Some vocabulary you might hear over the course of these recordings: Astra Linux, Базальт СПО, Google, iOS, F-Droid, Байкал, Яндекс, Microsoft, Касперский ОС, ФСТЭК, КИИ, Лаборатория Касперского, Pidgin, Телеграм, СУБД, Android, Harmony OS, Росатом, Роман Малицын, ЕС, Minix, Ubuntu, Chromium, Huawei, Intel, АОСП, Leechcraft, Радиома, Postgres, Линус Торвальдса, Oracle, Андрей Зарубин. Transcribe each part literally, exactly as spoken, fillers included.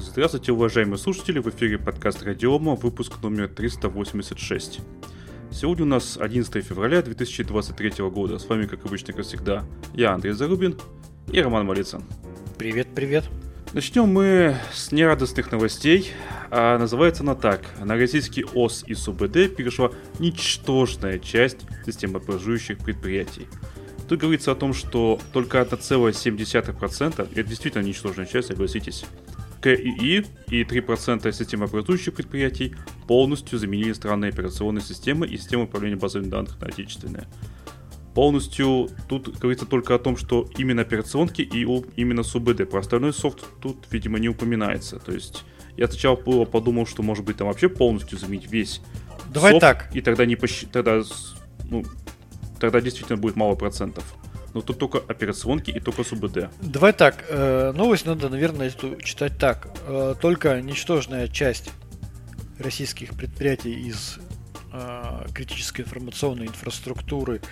Здравствуйте, уважаемые слушатели, в эфире подкаст «Радиома», выпуск номер триста восемьдесят шесть. Сегодня у нас одиннадцатое февраля две тысячи двадцать третьего года. С вами, как обычно, как всегда, я, Андрей Зарубин, и Роман Малицын. Привет-привет. Начнем мы с нерадостных новостей. А называется она так. На российский ОС и СУБД перешла ничтожная часть системообразующих предприятий. Тут говорится о том, что только одна целая семь десятых процента, это действительно ничтожная часть, согласитесь, КИИ и три процента системообразующих предприятий полностью заменили странные операционные системы и системы управления базами данных на отечественные. Полностью тут говорится только о том, что именно операционки и именно СУБД, про остальной софт тут, видимо, не упоминается. То есть я сначала подумал, что может быть там вообще полностью заменить весь Давай софт, так. и тогда, не посч... тогда, ну, тогда действительно будет мало процентов. Но тут только операционки и только СУБД. Давай так, новость надо, наверное, эту читать так. Только ничтожная часть российских предприятий из критической информационной инфраструктуры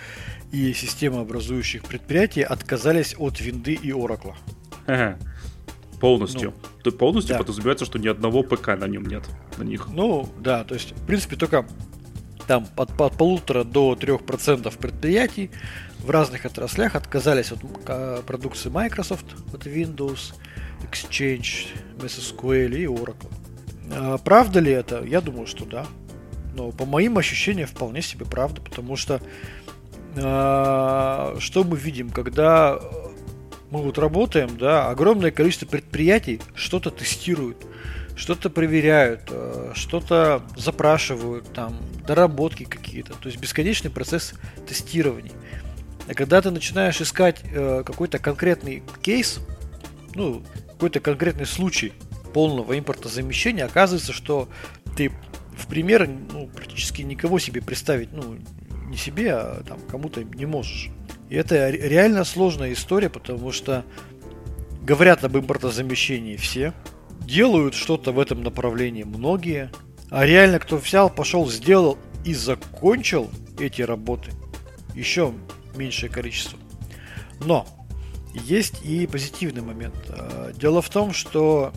и системообразующих предприятий отказались от Винды и Оракла. Ага. Полностью. Ну, тут полностью да. Подразумевается, что ни одного ПК на нем нет. На них. Ну, да, то есть, в принципе, только там от, от полутора до трех процентов предприятий в разных отраслях отказались от продукции Microsoft, от Windows, Exchange, эм эс эс ку эль и Oracle. А правда ли это? Я думаю, что да. Но по моим ощущениям вполне себе правда, потому что э, что мы видим, когда мы вот работаем, да, огромное количество предприятий что-то тестируют, что-то проверяют, э, что-то запрашивают, там, доработки какие-то, то есть бесконечный процесс тестирования. А когда ты начинаешь искать э, какой-то конкретный кейс, ну, какой-то конкретный случай полного импортозамещения, оказывается, что ты в пример, ну, практически никого себе представить, ну, не себе, а там кому-то не можешь. И это реально сложная история, потому что говорят об импортозамещении все, делают что-то в этом направлении многие, а реально кто взял, пошел, сделал и закончил эти работы, еще меньшее количество. Но есть и позитивный момент. Дело в том, что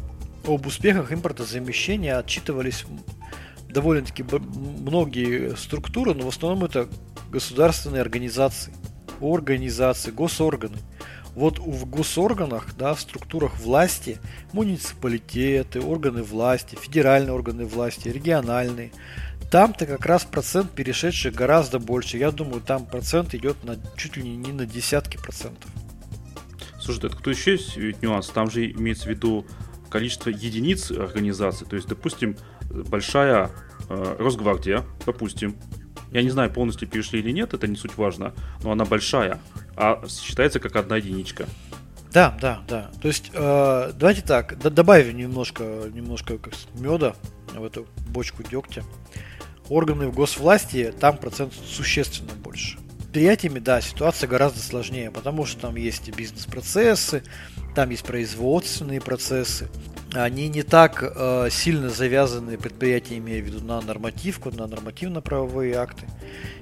об успехах импортозамещения отчитывались довольно-таки многие структуры, но в основном это государственные организации, организации, госорганы. Вот в госорганах, да, в структурах власти, муниципалитеты, органы власти, федеральные органы власти, региональные, там-то как раз процент перешедших гораздо больше. Я думаю, там процент идет на, чуть ли не на десятки процентов. Слушай, это кто еще есть ведь нюанс? Там же имеется в виду количество единиц организации. То есть, допустим, большая э, Росгвардия, допустим. Я не знаю, полностью перешли или нет, это не суть важно, но она большая, а считается как одна единичка. Да, да, да. То есть, э, давайте так, д- добавим немножко, немножко как меда в эту бочку дегтя. Органы в госвласти, там процент существенно больше. Предприятиями, да, ситуация гораздо сложнее, потому что там есть и бизнес-процессы, там есть производственные процессы. Они не так э, сильно завязаны, предприятия, имею в виду, на нормативку, на нормативно-правовые акты.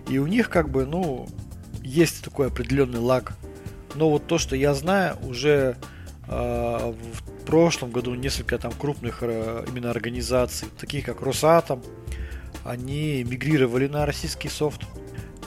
И у них как бы, ну, есть такой определенный лаг. Но вот то, что я знаю, уже э, в прошлом году несколько там крупных э, именно организаций, таких как Росатом, они мигрировали на российский софт.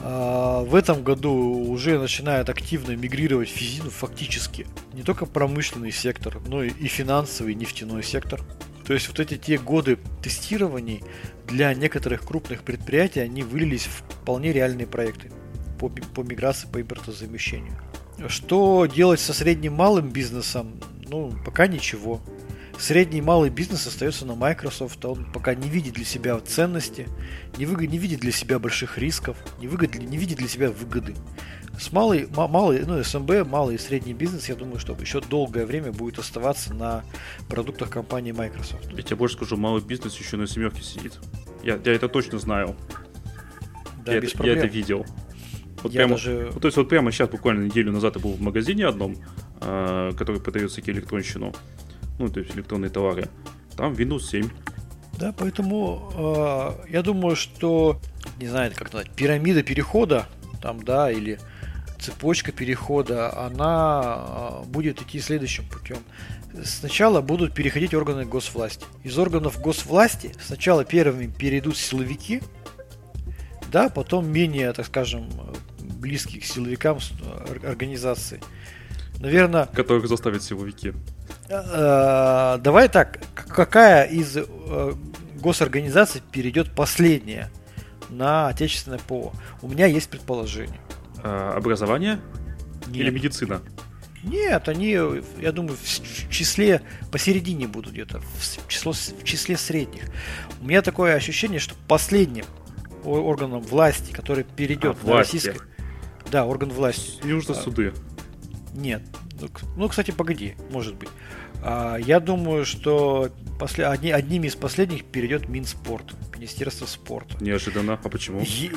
В этом году уже начинают активно мигрировать физину фактически не только промышленный сектор, но и финансовый, нефтяной сектор. То есть вот эти те годы тестирований для некоторых крупных предприятий, они вылились в вполне реальные проекты по, по миграции, по импортозамещению. Что делать со средним малым бизнесом? Ну, пока ничего. Средний и малый бизнес остается на Microsoft, а он пока не видит для себя ценности, не, выгод, не видит для себя больших рисков, не, выгод, не видит для себя выгоды. С малой, малой, ну, СМБ, малый и средний бизнес, я думаю, что еще долгое время будет оставаться на продуктах компании Microsoft. Я тебе больше скажу, малый бизнес еще на семерке сидит. Я, я это точно знаю. Да, я, без проблем. Я это видел. Вот я прямо, даже... вот, то есть вот прямо сейчас, буквально неделю назад, я был в магазине одном, э, который продает всякие электронщину. Ну, то есть электронные товары. Там Windows семь. Да, поэтому э, я думаю, что, не знаю, как назвать, пирамида перехода, там, да, или цепочка перехода, она будет идти следующим путем. Сначала будут переходить органы госвласти. Из органов госвласти сначала первыми перейдут силовики, да, потом менее, так скажем, близкие к силовикам организации. Наверное, которых заставят силовики. Э, давай так, какая из э, госорганизаций перейдет последняя на отечественное ПО? У меня есть предположение. А, образование? Нет. Или медицина? Нет, они, я думаю, в числе посередине будут где-то, в, число, в числе средних. У меня такое ощущение, что последним органом власти, который перейдет а, на российское... Да, орган власти. Неужто а, суды? Нет. Ну, кстати, погоди, может быть. А, я думаю, что после, одни, одними из последних перейдет Минспорт, Министерство спорта. Неожиданно. А почему? Е,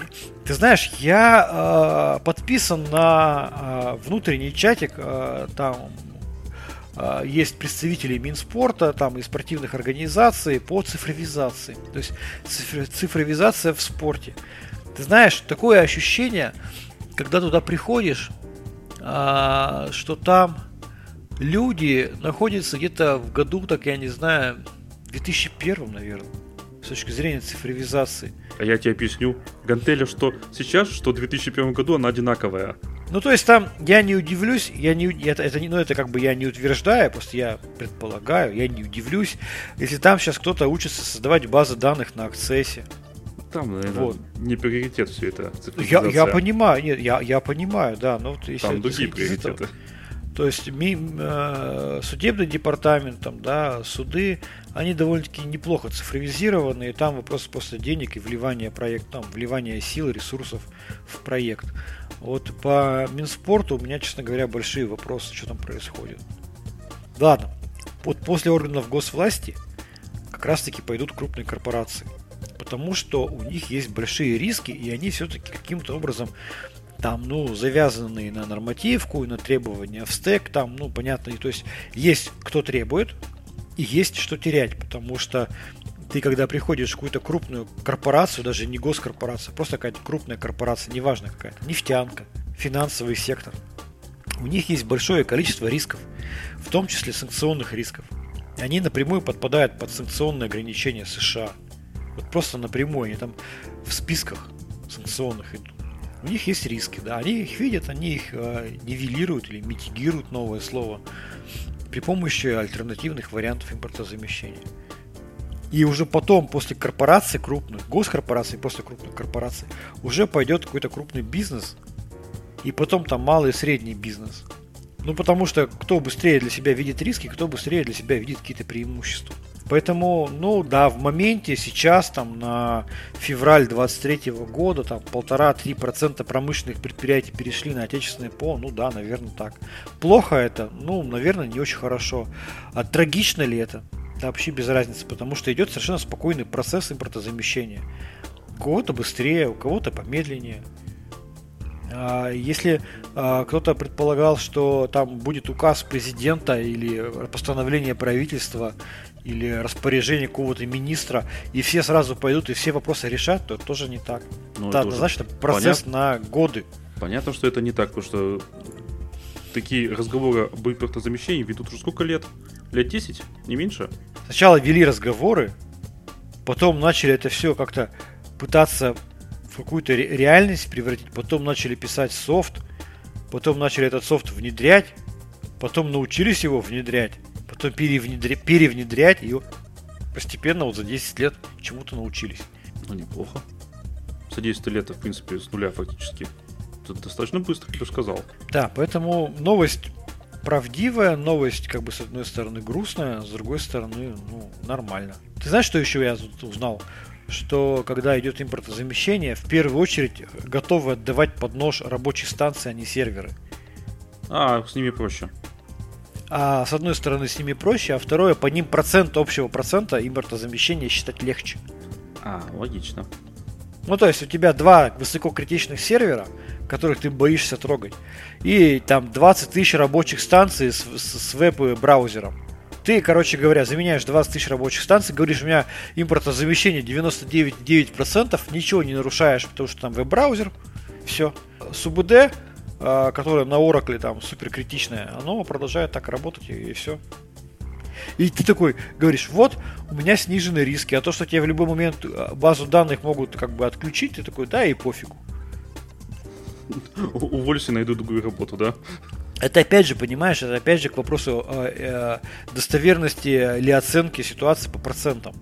ты знаешь, я э, подписан на э, внутренний чатик. Э, там э, есть представители Минспорта, там и спортивных организаций по цифровизации. То есть цифр, цифровизация в спорте. Ты знаешь, такое ощущение, когда туда приходишь, что там люди находятся где-то в году, так я не знаю, две тысячи первом, наверное, с точки зрения цифровизации. А я тебе объясню, гантели, что сейчас, что в две тысячи первом году, она одинаковая. Ну, то есть там, я не удивлюсь, я не, это, это, ну, это как бы я не утверждаю, просто я предполагаю, я не удивлюсь, если там сейчас кто-то учится создавать базы данных на Access. Там, наверное, вот. Не приоритет все это. Я, я понимаю, нет, я, я понимаю, да. Но вот если там другие приоритеты. Этого, то есть ми, э, судебный департамент, там, да, суды, они довольно-таки неплохо цифровизированы, и там вопрос просто денег и вливания проект, там, вливания сил, ресурсов в проект. Вот по Минспорту у меня, честно говоря, большие вопросы, что там происходит. Ладно, вот после органов госвласти как раз-таки пойдут крупные корпорации. Потому что у них есть большие риски, и они все-таки каким-то образом там, ну, завязаны на нормативку и на требования в стэк, там, ну, понятно, и, то есть есть кто требует и есть что терять, потому что ты, когда приходишь в какую-то крупную корпорацию, даже не госкорпорацию, просто какая-то крупная корпорация, неважно какая-то, нефтянка, финансовый сектор, у них есть большое количество рисков, в том числе санкционных рисков. Они напрямую подпадают под санкционные ограничения США. Вот просто напрямую, они там в списках санкционных идут. У них есть риски, да, они их видят, они их э, нивелируют или митигируют, новое слово, при помощи альтернативных вариантов импортозамещения. И уже потом, после корпораций крупных, госкорпораций, после крупных корпораций, уже пойдет какой-то крупный бизнес, и потом там малый и средний бизнес. Ну, потому что кто быстрее для себя видит риски, кто быстрее для себя видит какие-то преимущества. Поэтому, ну да, в моменте сейчас, там, на февраль двадцать третьего года, там, полтора-три процента промышленных предприятий перешли на отечественное ПО, ну да, наверное, так. Плохо это? Ну, наверное, не очень хорошо. А трагично ли это? Да вообще без разницы, потому что идет совершенно спокойный процесс импортозамещения. У кого-то быстрее, у кого-то помедленнее. Если кто-то предполагал, что там будет указ президента или постановление правительства или распоряжение какого-то министра, и все сразу пойдут и все вопросы решат, то это тоже не так. Ну, да, это однозначно процесс понятно, на годы. Понятно, что это не так, потому что такие разговоры об импортозамещении ведут уже сколько лет? Лет десять? Не меньше? Сначала вели разговоры, потом начали это все как-то пытаться... какую-то реальность превратить, потом начали писать софт, потом начали этот софт внедрять, потом научились его внедрять, потом перевнедря- перевнедрять, и постепенно вот за десять лет чему-то научились. Ну, неплохо. За десять лет, в принципе, с нуля фактически. Это достаточно быстро, как ты сказал. Да, поэтому новость правдивая, новость, как бы, с одной стороны, грустная, с другой стороны, ну, нормально. Ты знаешь, что еще я тут узнал? Что когда идет импортозамещение, в первую очередь готовы отдавать под нож рабочие станции, а не серверы. А, с ними проще. А с одной стороны с ними проще, а второе, по ним процент общего процента импортозамещения считать легче. А, логично. Ну, то есть у тебя два высококритичных сервера, которых ты боишься трогать, и там двадцать тысяч рабочих станций с, с, с веб-браузером. Ты, короче говоря, заменяешь двадцать тысяч рабочих станций, говоришь, у меня импортозамещение девяносто девять целых девять десятых процента, ничего не нарушаешь, потому что там веб-браузер, все. СУБД которое на Oracle там суперкритичное, оно продолжает так работать, и, и все. И ты такой говоришь: вот, у меня снижены риски, а то, что тебе в любой момент базу данных могут как бы отключить, ты такой: да, и пофигу. Уволюсь и найду другую работу, да? Это опять же, понимаешь, это опять же к вопросу э, э, достоверности или оценки ситуации по процентам.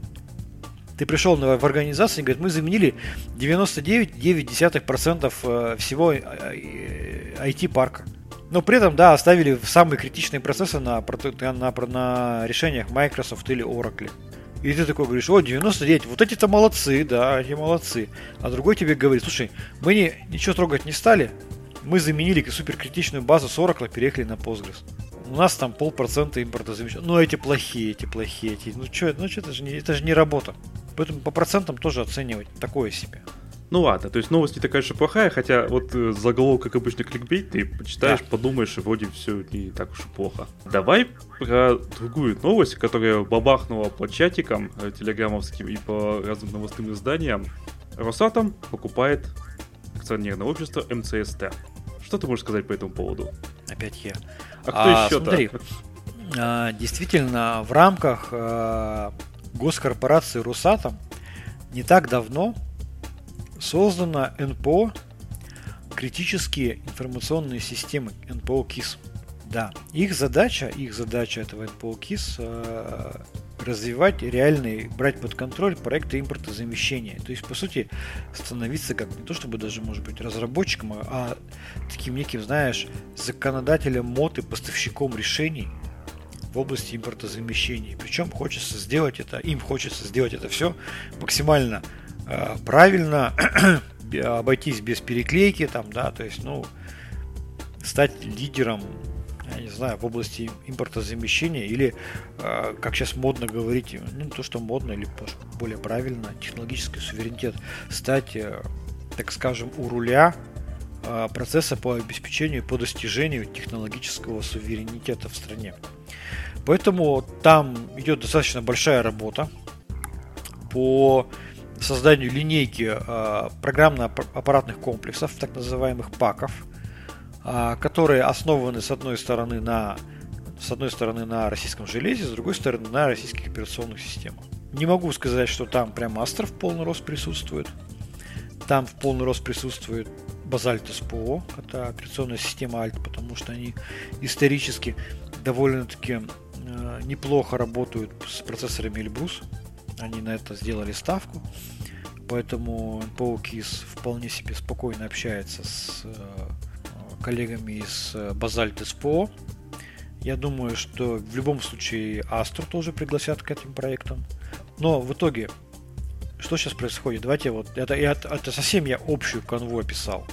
Ты пришел в организацию и говорит: мы заменили девяносто девять целых девять десятых процента всего ай ти-парка. Но при этом, да, оставили самые критичные процессы на, на, на, на решениях Microsoft или Oracle. И ты такой говоришь: о, девяносто девять, вот эти-то молодцы, да, эти молодцы. А другой тебе говорит: слушай, мы не, ничего трогать не стали, мы заменили суперкритичную базу с Oracle, переехали на Postgres. У нас там полпроцента импортозамещения. Ну эти плохие, эти плохие, эти. Ну что, ну, это, же не, это же не работа. Поэтому по процентам тоже оценивать такое себе. Ну ладно, то есть новость-то, конечно, плохая, хотя вот заголовок, как обычно, кликбейт, ты почитаешь, да, подумаешь, и вроде все не так уж и плохо. Давай про другую новость, которая бабахнула по чатикам телеграммовским и по разным новостным изданиям. Росатом покупает акционерное общество эм цэ эс тэ. Что ты можешь сказать по этому поводу? Опять я. А кто а, еще-то? Смотри, действительно, в рамках госкорпорации Росатом не так давно создана эн пэ о критические информационные системы, эн пэ о КИС. Да, их задача, их задача этого эн пэ о КИС развивать реальные, брать под контроль проекты импортозамещения. То есть, по сути, становиться как не то чтобы даже, может быть, разработчиком, а таким неким, знаешь, законодателем мод и поставщиком решений в области импортозамещения. Причем хочется сделать это, им хочется сделать это все максимально э, правильно, обойтись без переклейки, там, да, то есть, ну, стать лидером, я не знаю, в области импортозамещения или, э, как сейчас модно говорить, ну, то, что модно, или более правильно, технологический суверенитет, стать, э, так скажем, у руля э, процесса по обеспечению, по достижению технологического суверенитета в стране. Поэтому там идет достаточно большая работа по созданию линейки э, программно-аппаратных комплексов, так называемых паков, которые основаны с одной стороны на с одной стороны на российском железе, с другой стороны на российских операционных системах. Не могу сказать, что там прям Астра в полный рост присутствует. Там в полный рост присутствует Базальт эс пэ о, это операционная система Alt, потому что они исторически довольно-таки э, неплохо работают с процессорами Эльбрус. Они на это сделали ставку. Поэтому эн пэ о КИС вполне себе спокойно общается с э, коллегами из Базальт СПО. Я думаю, что в любом случае Астру тоже пригласят к этим проектам. Но в итоге, что сейчас происходит? Давайте вот, это, это совсем я общую канву описал.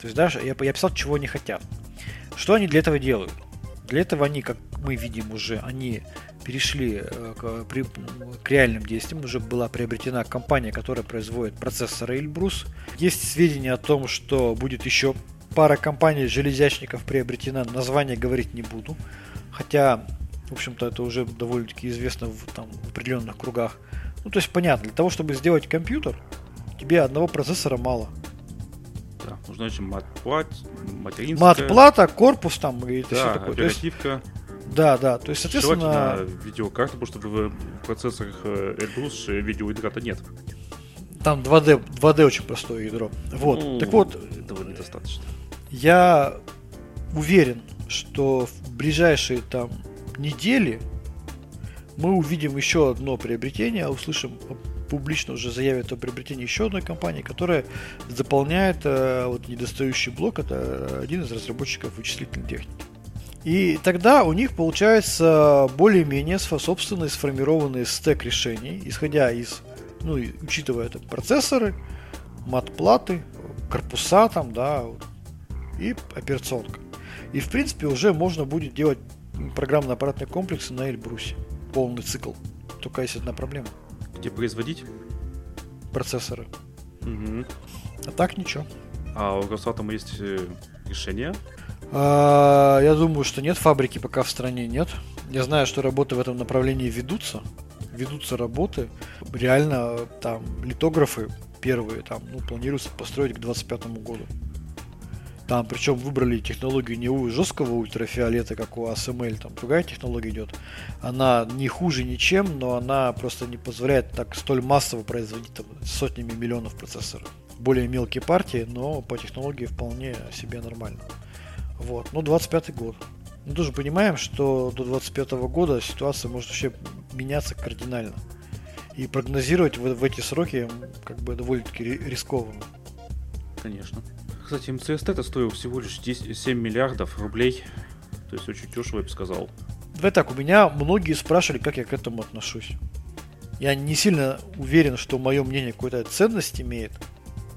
То есть даже я, я писал, чего они хотят. Что они для этого делают? Для этого они, как мы видим уже, они перешли к, к реальным действиям. Уже была приобретена компания, которая производит процессоры Эльбрус. Есть сведения о том, что будет еще пара компаний-железячников приобретена, название говорить не буду, хотя, в общем-то, это уже довольно-таки известно в, там, в определенных кругах. Ну, то есть, понятно, для того, чтобы сделать компьютер, тебе одного процессора мало. Да, нужно очень матплата, материнская. Матплата, корпус там и это, да, все такое. Оперативка. Да, да, то есть, соответственно... Желательно видеокарта, потому что в процессорах Эльбрус видеоядрата нет. Там два дэ, два дэ очень простое ядро. Вот. Ну, так вот, этого недостаточно. Я уверен, что в ближайшие там недели мы увидим еще одно приобретение, услышим, публично уже заявят о приобретении еще одной компании, которая заполняет э, вот недостающий блок. Это один из разработчиков вычислительной техники. И тогда у них получается более-менее собственные сформированные стэк решений, исходя из, ну, и учитывая это, процессоры, матплаты, корпуса там, да, и операционка. И, в принципе, уже можно будет делать программно-аппаратные комплексы на Эльбрусе. Полный цикл. Только есть одна проблема. Где производить? Процессоры. Угу. А так ничего. А у Росатома есть решение? А, я думаю, что нет. Фабрики пока в стране нет. Я знаю, что работы в этом направлении ведутся. Ведутся работы, реально там литографы первые там, ну, планируется построить к двадцать пятому году. Там причем выбрали технологию не жесткого ультрафиолета, как у эй эс эм эл, там другая технология идет. Она не хуже ничем, но она просто не позволяет так столь массово производить там, сотнями миллионов процессоров. Более мелкие партии, но по технологии вполне себе нормально. Вот. Ну, двадцать пятый год. Мы тоже понимаем, что до двадцать пятого года ситуация может вообще меняться кардинально. И прогнозировать в, в эти сроки как бы довольно-таки рискованно. Конечно. Кстати, эм цэ эс тэ стоил всего лишь семь миллиардов рублей. То есть очень дешево, я бы сказал. Давай так, у меня многие спрашивали, как я к этому отношусь. Я не сильно уверен, что мое мнение какую-то ценность имеет.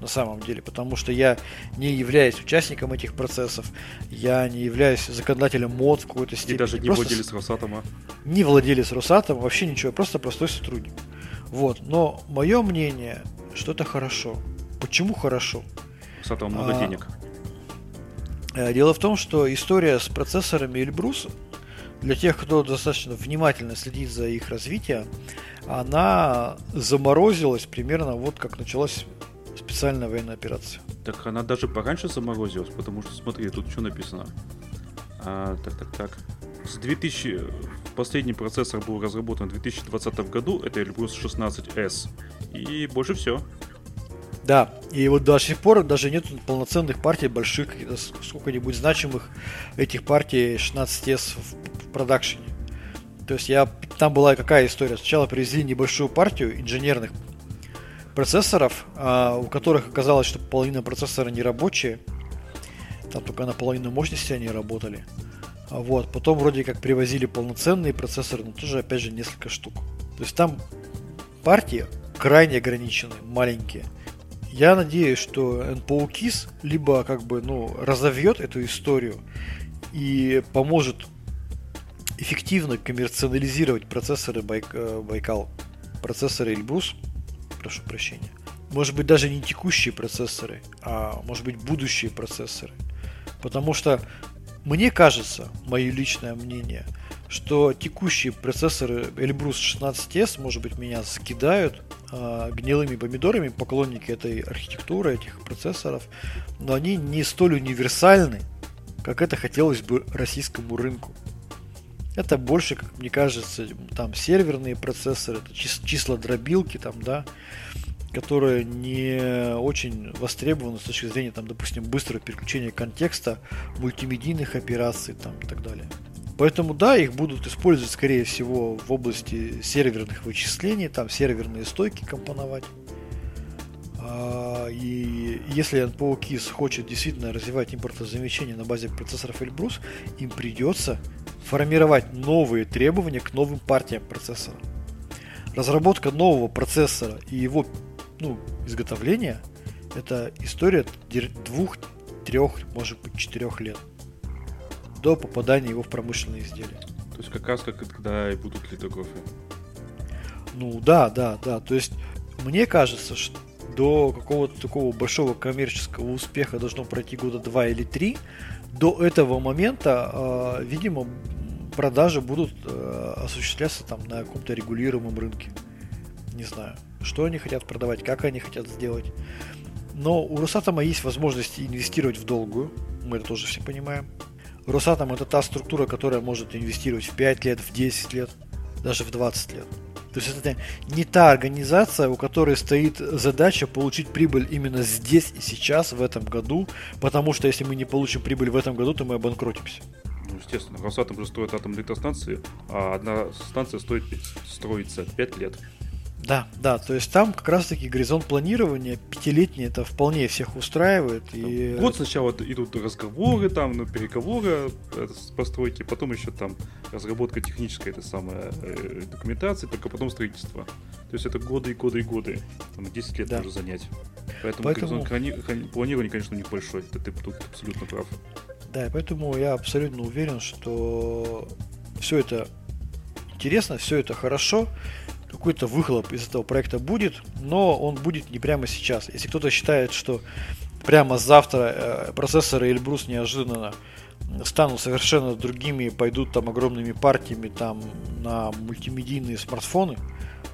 На самом деле, потому что я не являюсь участником этих процессов, я не являюсь законодателем мод в какой-то степени. И даже не просто владелец Росатома. Не владелец Росатома, вообще ничего, я просто простой сотрудник. Вот. Но мое мнение, что это хорошо. Почему хорошо? Росатом много а, денег. Дело в том, что история с процессорами Эльбрус, для тех, кто достаточно внимательно следит за их развитием, она заморозилась примерно вот как началась специальная военная операция. Так она даже пораньше заморозилась, потому что, смотри, тут что написано. А, так, так, так. С двухтысячного последний процессор был разработан в две тысячи двадцатом году, это Эльбрус шестнадцать эс. И больше все. Да, и вот до сих пор даже нет полноценных партий больших, сколько-нибудь значимых этих партий шестнадцать эс в, в продакшене. То есть я, там была какая история. Сначала привезли небольшую партию инженерных процессоров, у которых оказалось, что половина процессора не рабочие, там только на половину мощности они работали. Вот. Потом вроде как привозили полноценные процессоры, но тоже опять же несколько штук. То есть там партии крайне ограничены, маленькие. Я надеюсь, что эн пэ о КИС либо как бы ну, разовьет эту историю и поможет эффективно коммерциализировать процессоры Байкал, процессоры Эльбрус. Прошу прощения. Может быть, даже не текущие процессоры, а может быть, будущие процессоры. Потому что мне кажется, мое личное мнение, что текущие процессоры Эльбрус шестнадцать эс, может быть, меня скидают э, гнилыми помидорами, поклонники этой архитектуры, этих процессоров, но они не столь универсальны, как это хотелось бы российскому рынку. Это больше, как мне кажется, там серверные процессоры, это чис- числодробилки, там, да, которые не очень востребованы с точки зрения, там, допустим, быстрого переключения контекста, мультимедийных операций там, и так далее. Поэтому, да, их будут использовать, скорее всего, в области серверных вычислений, там серверные стойки компоновать. И если эн пэ о КИС хочет действительно развивать импортозамещение на базе процессоров Эльбрус, им придется формировать новые требования к новым партиям процессора. Разработка нового процессора и его ну, изготовление – это история двух, трех, может быть, четырех лет до попадания его в промышленные изделия. То есть как раз как когда и будут литографы. Ну да, да, да. То есть мне кажется, что до какого-то такого большого коммерческого успеха должно пройти года два или три. До этого момента, э, видимо, продажи будут э, осуществляться там на каком-то регулируемом рынке. Не знаю, что они хотят продавать, как они хотят сделать. Но у Росатома есть возможность инвестировать в долгую. Мы это тоже все понимаем. Росатом – это та структура, которая может инвестировать в пять лет, в десять лет, даже в двадцать лет. То есть это не та организация, у которой стоит задача получить прибыль именно здесь и сейчас, в этом году, потому что если мы не получим прибыль в этом году, то мы обанкротимся. Ну, естественно, Росатом же строит атомные электростанции, а одна станция стоит, строится пять лет. Да, да, то есть там как раз-таки горизонт планирования пятилетний, это вполне всех устраивает. И... Вот сначала идут разговоры, там, ну, переговоры постройки, потом еще там разработка технической, это самая э, документации, только потом строительство. То есть это годы и годы и годы, там десять лет да. Можно занять. Поэтому, поэтому... горизонт храни... планирования, конечно, у них большой, ты, ты тут абсолютно прав. Да, и поэтому я абсолютно уверен, что все это интересно, все это хорошо. Какой-то выхлоп из этого проекта будет, но он будет не прямо сейчас. Если кто-то считает, что прямо завтра процессоры Эльбрус неожиданно станут совершенно другими, пойдут там огромными партиями там, на мультимедийные смартфоны,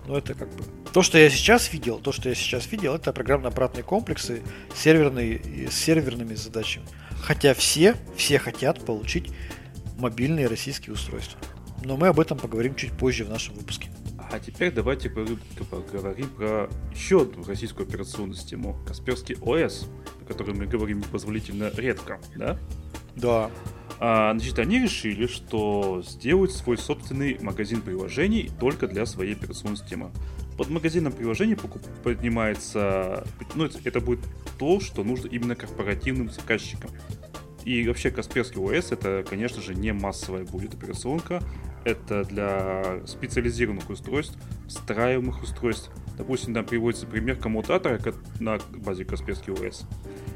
но это как бы... То, что я сейчас видел, то, что я сейчас видел, это программно-аппаратные комплексы с, серверной, с серверными задачами. Хотя все, все хотят получить мобильные российские устройства. Но мы об этом поговорим чуть позже в нашем выпуске. А теперь давайте поговорим про еще одну российскую операционную систему, Касперский ОС, о которой мы говорим непозволительно редко, да? Да. А, значит, они решили, что сделают свой собственный магазин приложений только для своей операционной системы. Под магазином приложений поднимается... Ну, это будет то, что нужно именно корпоративным заказчикам. И вообще Касперский ОС — это, конечно же, не массовая будет операционка. Это для специализированных устройств, встраиваемых устройств. Допустим, там приводится пример коммутатора на базе Касперский ОС,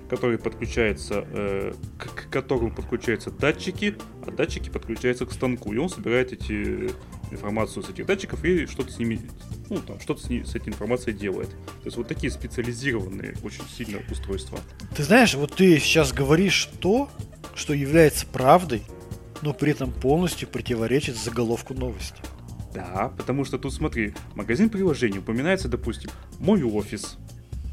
который подключается, э, к, к которому подключаются датчики, а датчики подключаются к станку, и он собирает эти, информацию с этих датчиков и что-то с ними, ну, там, что-то с, с этой информацией делает. То есть вот такие специализированные очень сильно устройства. Ты знаешь, вот ты сейчас говоришь то, что является правдой, но при этом полностью противоречит заголовку новости. Да, потому что тут, смотри, магазин приложений упоминается, допустим, мой офис.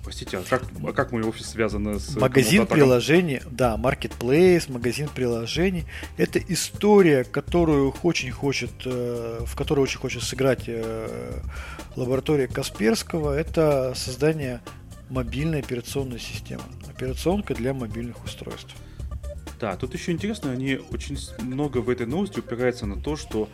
Простите, а как, а как мой офис связан с... Магазин приложений, да, маркетплейс, магазин приложений. Это история, которую очень хочет, в которую очень хочет сыграть лаборатория Касперского. Это создание мобильной операционной системы. Операционка для мобильных устройств. Да, тут еще интересно, они очень много в этой новости упираются на то, что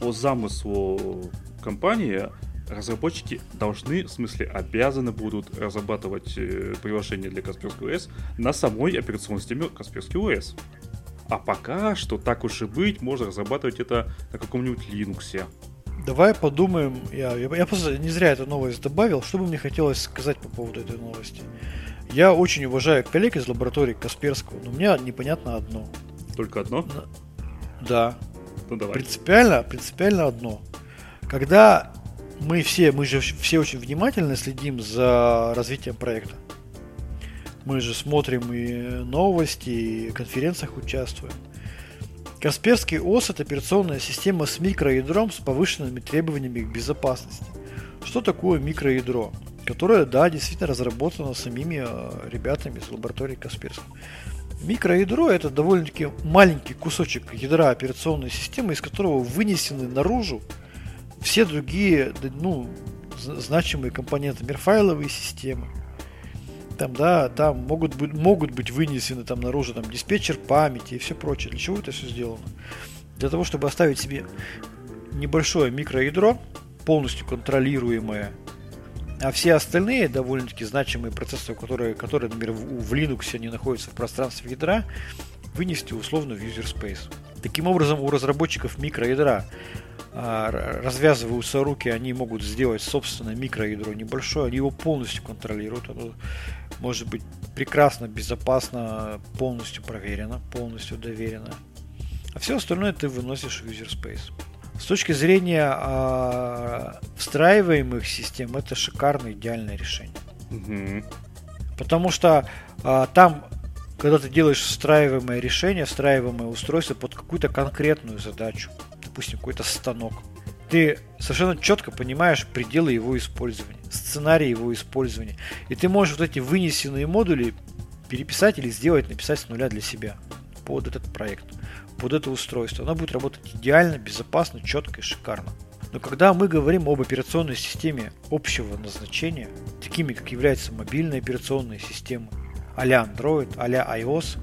по замыслу компании... Разработчики должны, в смысле обязаны будут разрабатывать э, приложение для Касперского ОС на самой операционной системе Касперского ОС. А пока что, так уж и быть, можно разрабатывать это на каком-нибудь Linux. Давай подумаем, я, я, я просто не зря эту новость добавил, что бы мне хотелось сказать по поводу этой новости. Я очень уважаю коллег из лаборатории Касперского, но мне непонятно одно. Только одно? Да. Ну давай. Принципиально, принципиально одно. Когда... Мы все, мы же все очень внимательно следим за развитием проекта. Мы же смотрим и новости, и в конференциях участвуем. Касперский ОС — это операционная система с микроядром с повышенными требованиями к безопасности. Что такое микроядро? Которое, да, действительно разработано самими ребятами из лаборатории Касперского. Микроядро — это довольно-таки маленький кусочек ядра операционной системы, из которого вынесены наружу все другие, ну, значимые компоненты, например, файловые системы. Там, да, там могут быть, могут быть вынесены там наружу там, диспетчер памяти и все прочее. Для чего это все сделано? Для того, чтобы оставить себе небольшое микроядро, полностью контролируемое, а все остальные довольно-таки значимые процессы, которые, которые например, в, в Linux они находятся в пространстве ядра, вынести условно в user space. Таким образом, у разработчиков микроядра развязываются руки, они могут сделать собственное микроядро небольшое, они его полностью контролируют. Оно может быть прекрасно, безопасно, полностью проверено, полностью доверено. А все остальное ты выносишь в user space. С точки зрения э, встраиваемых систем, это шикарное, идеальное решение. Угу. Потому что э, там, когда ты делаешь встраиваемое решение, встраиваемое устройство под какую-то конкретную задачу, допустим, какой-то станок. Ты совершенно четко понимаешь пределы его использования, сценарий его использования. И ты можешь вот эти вынесенные модули переписать или сделать, написать с нуля для себя под этот проект, под это устройство. Оно будет работать идеально, безопасно, четко и шикарно. Но когда мы говорим об операционной системе общего назначения, такими, как являются мобильные операционные системы, а-ля Android, а-ля iOS,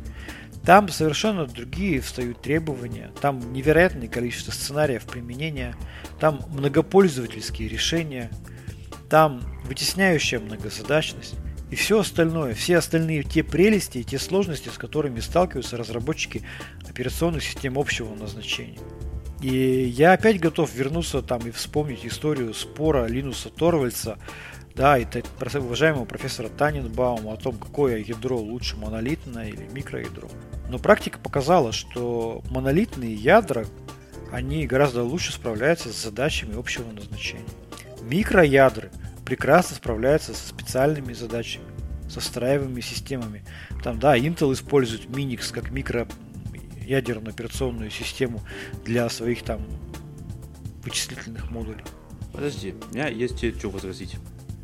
там совершенно другие встают требования, там невероятное количество сценариев применения, там многопользовательские решения, там вытесняющая многозадачность и все остальное, все остальные те прелести и те сложности, с которыми сталкиваются разработчики операционных систем общего назначения. И я опять готов вернуться там и вспомнить историю спора Линуса Торвальдса, да, и уважаемого профессора Таненбаума о том, какое ядро лучше, монолитное или микроядро. Но практика показала, что монолитные ядра, они гораздо лучше справляются с задачами общего назначения. Микроядры прекрасно справляются со специальными задачами, со встраиваемыми системами. Там, да, Intel использует Minix как микроядерную операционную систему для своих там вычислительных модулей. Подожди, у меня есть что возразить.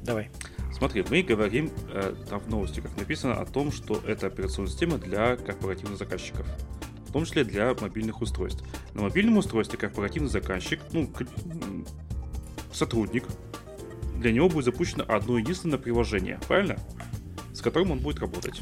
Давай. Смотри, мы говорим, э, там в новости как написано, о том, что это операционная система для корпоративных заказчиков, в том числе для мобильных устройств. На мобильном устройстве корпоративный заказчик, ну, к- сотрудник, для него будет запущено одно единственное приложение, правильно? С которым он будет работать.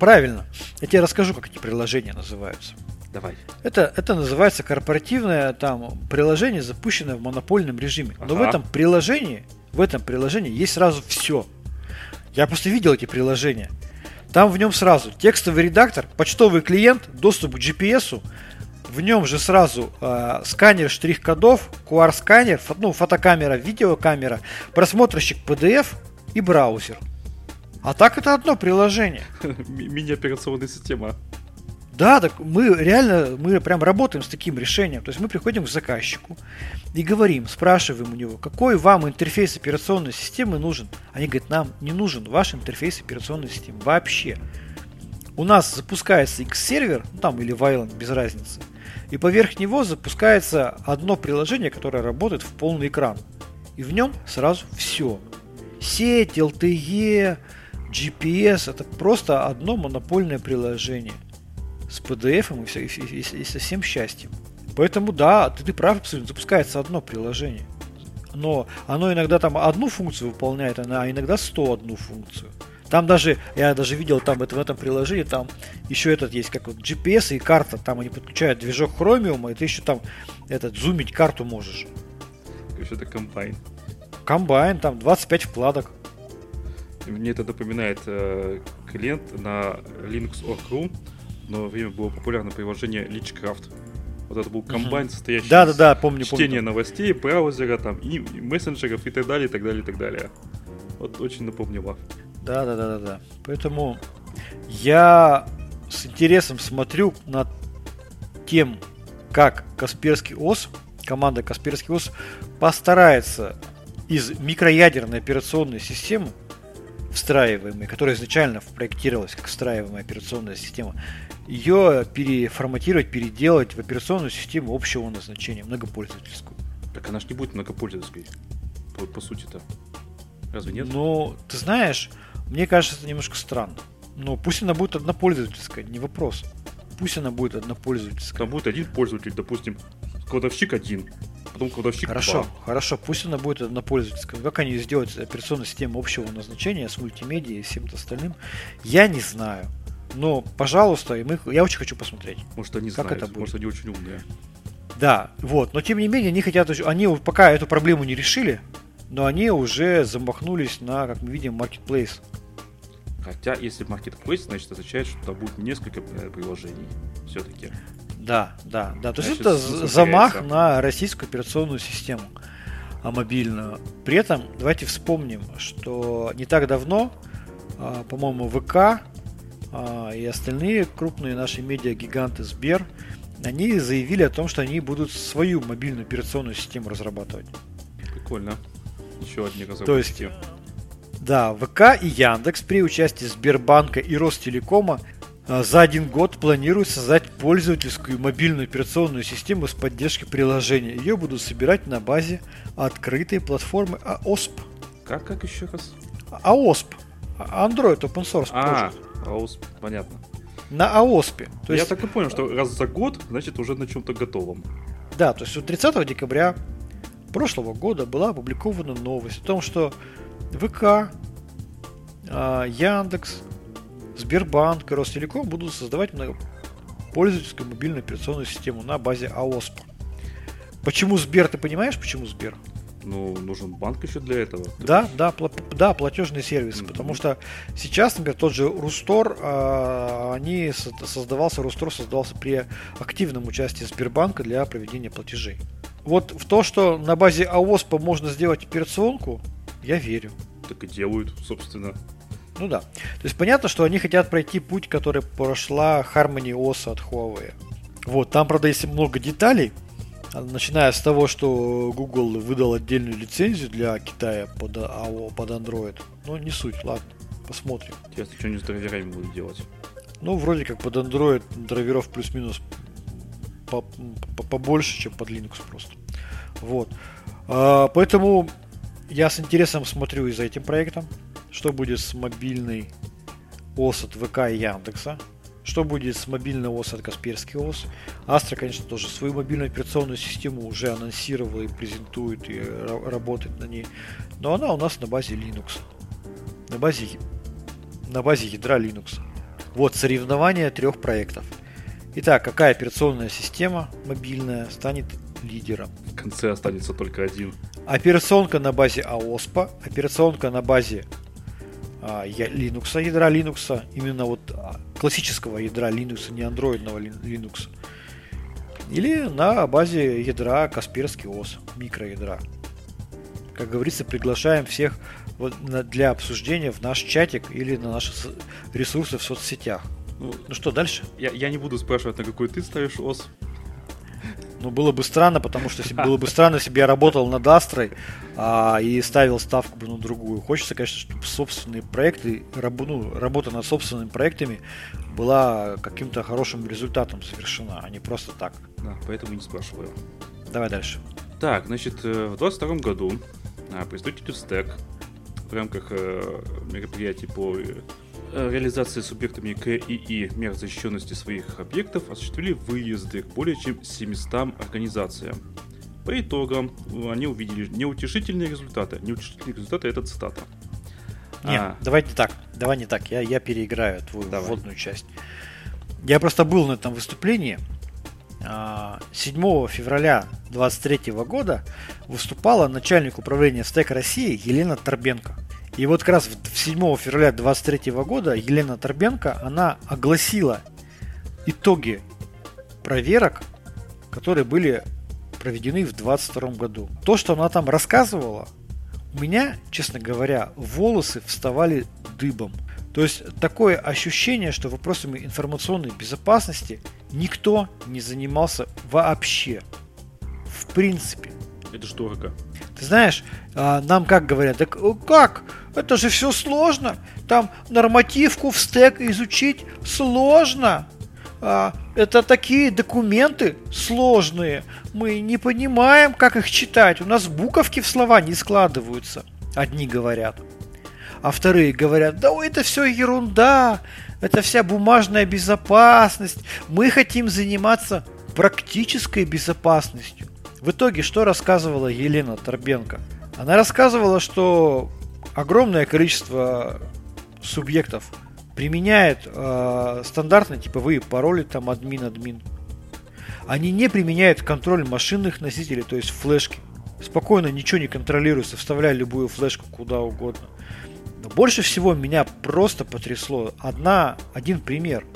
Правильно. Я тебе расскажу, как эти приложения называются. Давай. Это, это называется корпоративное там, приложение, запущенное в монопольном режиме. Ага. Но в этом приложении, в этом приложении есть сразу все. Я просто видел эти приложения. Там в нем сразу текстовый редактор, почтовый клиент, доступ к джи пи эс. В нем же сразу э, сканер штрих-кодов, ку ар-сканер, фо, ну, фотокамера, видеокамера, просмотрщик пи ди эф и браузер. А так это одно приложение. Мини-операционная система. Да, так мы реально, мы прям работаем с таким решением. То есть мы приходим к заказчику и говорим, спрашиваем у него, какой вам интерфейс операционной системы нужен. Они говорят, нам не нужен ваш интерфейс операционной системы вообще. У нас запускается X-сервер, ну там или Wayland, без разницы. И поверх него запускается одно приложение, которое работает в полный экран. И в нем сразу все. Сеть, эл ти и, джи пи эс. Это просто одно монопольное приложение. С пи ди эф и, все, и, и, и со всем счастьем. Поэтому да, ты, ты прав абсолютно. Запускается одно приложение. Но оно иногда там одну функцию выполняет, а иногда сто одну функцию. Там даже, я даже видел там это, в этом приложении, там еще этот есть, как вот джи пи эс и карта, там они подключают движок Chromium, и ты еще там этот, зумить карту можешь. Что-то комбайн. Комбайн, там двадцать пять вкладок. Мне это напоминает э, клиент на Linux точка орг точка ру, но время было популярно приложение Leechcraft. Вот это был комбайн, угу. состоящий да, из да, да, помню, чтения помню. новостей, браузера, там, и, и мессенджеров, и так далее, и так далее, и так далее. Вот очень напомнило. Да, да, да, да, да. Поэтому я с интересом смотрю над тем, как Касперский ОС, команда Касперский ОС постарается из микроядерной операционной системы, встраиваемой, которая изначально проектировалась как встраиваемая операционная система, ее переформатировать, переделать в операционную систему общего назначения, многопользовательскую. Так она же не будет многопользовательской, по, по сути-то. Разве нет? Ну, ты знаешь, мне кажется, это немножко странно. Но пусть она будет однопользовательская, не вопрос. Пусть она будет однопользовательская. Там будет один пользователь, допустим, кладовщик один, потом кладовщик два. Хорошо, хорошо, пусть она будет однопользовательская. Как они сделают операционную систему общего назначения с мультимедией и всем остальным, я не знаю. Но, пожалуйста, и мы, я очень хочу посмотреть. Может, они как знают, это будет. Может, они очень умные. Да, вот. Но, тем не менее, они хотят... Они пока эту проблему не решили, но они уже замахнулись на, как мы видим, маркетплейс. Хотя, если маркетплейс, значит, означает, что там будет несколько приложений все-таки. Да, да, да. То есть это замах на российскую операционную систему мобильную. При этом давайте вспомним, что не так давно, по-моему, ВК и остальные крупные наши медиагиганты Сбер, они заявили о том, что они будут свою мобильную операционную систему разрабатывать. Прикольно. Еще одни разработки. То есть, да, ВК и Яндекс при участии Сбербанка и Ростелекома за один год планируют создать пользовательскую мобильную операционную систему с поддержкой приложения. Ее будут собирать на базе открытой платформы АОСП. Как, как еще раз? АОСП. Android Open Source. А, АОСП, понятно. На АОСПе. То есть, я так и понял, что раз за год, значит, уже на чем-то готовом. Да, то есть тридцатого декабря прошлого года была опубликована новость о том, что ВК, Яндекс, Сбербанк и Ростелеком будут создавать пользовательскую мобильную операционную систему на базе АОСП. Почему Сбер? Ты понимаешь, почему Сбер? Ну, нужен банк еще для этого. Да, да, пла- да, платежные сервисы. Mm-hmm. Потому что сейчас, например, тот же Рустор, э- они создавался, Рустор создавался при активном участии Сбербанка для проведения платежей. Вот в то, что на базе АОСПа можно сделать операционку, я верю. Так и делают, собственно. Ну да. То есть понятно, что они хотят пройти путь, который прошла Harmony о эс от Huawei. Вот, там, правда, есть много деталей. Начиная с того, что Google выдал отдельную лицензию для Китая под, под Android. Но не суть, ладно, посмотрим. Интересно, что они с драйверами будут делать? Ну, вроде как под Android драйверов плюс-минус побольше, чем под Linux просто. Вот. Поэтому Я с интересом смотрю и за этим проектом, что будет с мобильной ОС от ВК и Яндекса, что будет с мобильной ОС от Касперский ОС. Астра, конечно, тоже свою мобильную операционную систему уже анонсировала и презентует, и работает на ней, но она у нас на базе Linux, на базе, на базе ядра Linux. Вот соревнования трех проектов. Итак, какая операционная система мобильная станет лидером? В конце останется только один. Операционка на базе АОСП, операционка на базе а, Linux, ядра Linux, именно вот классического ядра Linux, не андроидного Linux, или на базе ядра Касперский ОС, микроядра. Как говорится, приглашаем всех для обсуждения в наш чатик или на наши ресурсы в соцсетях. Ну, ну что, дальше? Я, я не буду спрашивать, на какой ты ставишь ОС. Ну, было бы странно, потому что было бы странно, если бы я работал над Астрой а, и ставил ставку бы на другую. Хочется, конечно, чтобы собственные проекты, раб, ну, работа над собственными проектами была каким-то хорошим результатом совершена, а не просто так. Да, поэтому не спрашиваю. Давай дальше. Так, значит, в двадцать втором году представители ФСТЭК в рамках мероприятий по реализации субъектами КИИ мер защищенности своих объектов осуществили выезды к более чем семистам организациям. По итогам они увидели неутешительные результаты. Неутешительные результаты — это цитата. Нет, а... давайте так, давай не так, я, я переиграю твою давай. Вводную часть. Я просто был на этом выступлении. седьмого февраля две тысячи двадцать третьего года выступала начальник управления ФСТЭК России Елена Торбенко. И вот как раз седьмого февраля две тысячи двадцать третьего года Елена Торбенко, она огласила итоги проверок, которые были проведены в двадцать втором году. То, что она там рассказывала, у меня, честно говоря, волосы вставали дыбом. То есть такое ощущение, что вопросами информационной безопасности никто не занимался вообще. В принципе. Это ж дорого. Ты знаешь, нам как говорят, так как? Это же все сложно. Там нормативку в стэк изучить сложно. Это такие документы сложные. Мы не понимаем, как их читать. У нас буковки в слова не складываются. Одни говорят. А вторые говорят, да это все ерунда, это вся бумажная безопасность, мы хотим заниматься практической безопасностью. В итоге, что рассказывала Елена Торбенко? Она рассказывала, что огромное количество субъектов применяет э, стандартные типовые пароли, там админ-админ. Они не применяют контроль машинных носителей, то есть флешки. Спокойно, ничего не контролируется, вставляя любую флешку куда угодно. Больше всего меня просто потрясло одна, один пример,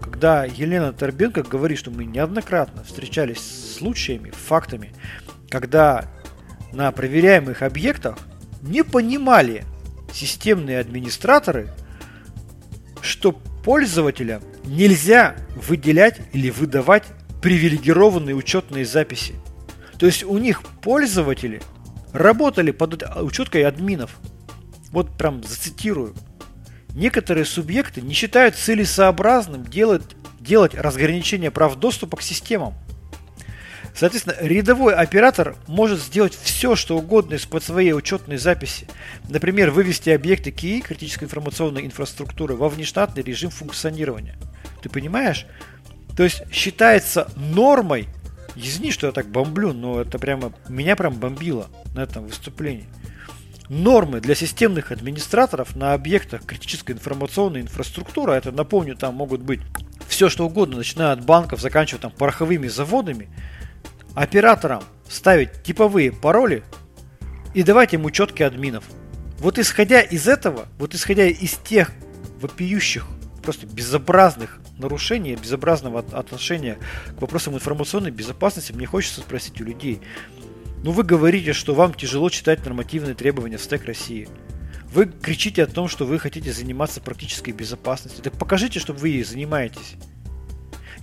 когда Елена Торбенко говорит, что мы неоднократно встречались с случаями, фактами, когда на проверяемых объектах не понимали системные администраторы, что пользователям нельзя выделять или выдавать привилегированные учетные записи. То есть у них пользователи работали под учеткой админов. Вот прям зацитирую. Некоторые субъекты не считают целесообразным делать, делать разграничение прав доступа к системам. Соответственно, рядовой оператор может сделать все, что угодно из-под своей учетной записи. Например, вывести объекты КИИ, критической информационной инфраструктуры, во внештатный режим функционирования. Ты понимаешь? То есть считается нормой. Извини, что я так бомблю, но это прямо меня прям бомбило на этом выступлении. Нормы для системных администраторов на объектах критической информационной инфраструктуры, это, напомню, там могут быть все что угодно, начиная от банков, заканчивая там пороховыми заводами, операторам ставить типовые пароли и давать им учетки админов. Вот исходя из этого, вот исходя из тех вопиющих, просто безобразных нарушений, безобразного отношения к вопросам информационной безопасности, мне хочется спросить у людей, ну вы говорите, что вам тяжело читать нормативные требования ФСТЭК России. Вы кричите о том, что вы хотите заниматься практической безопасностью. Так покажите, что вы ей занимаетесь.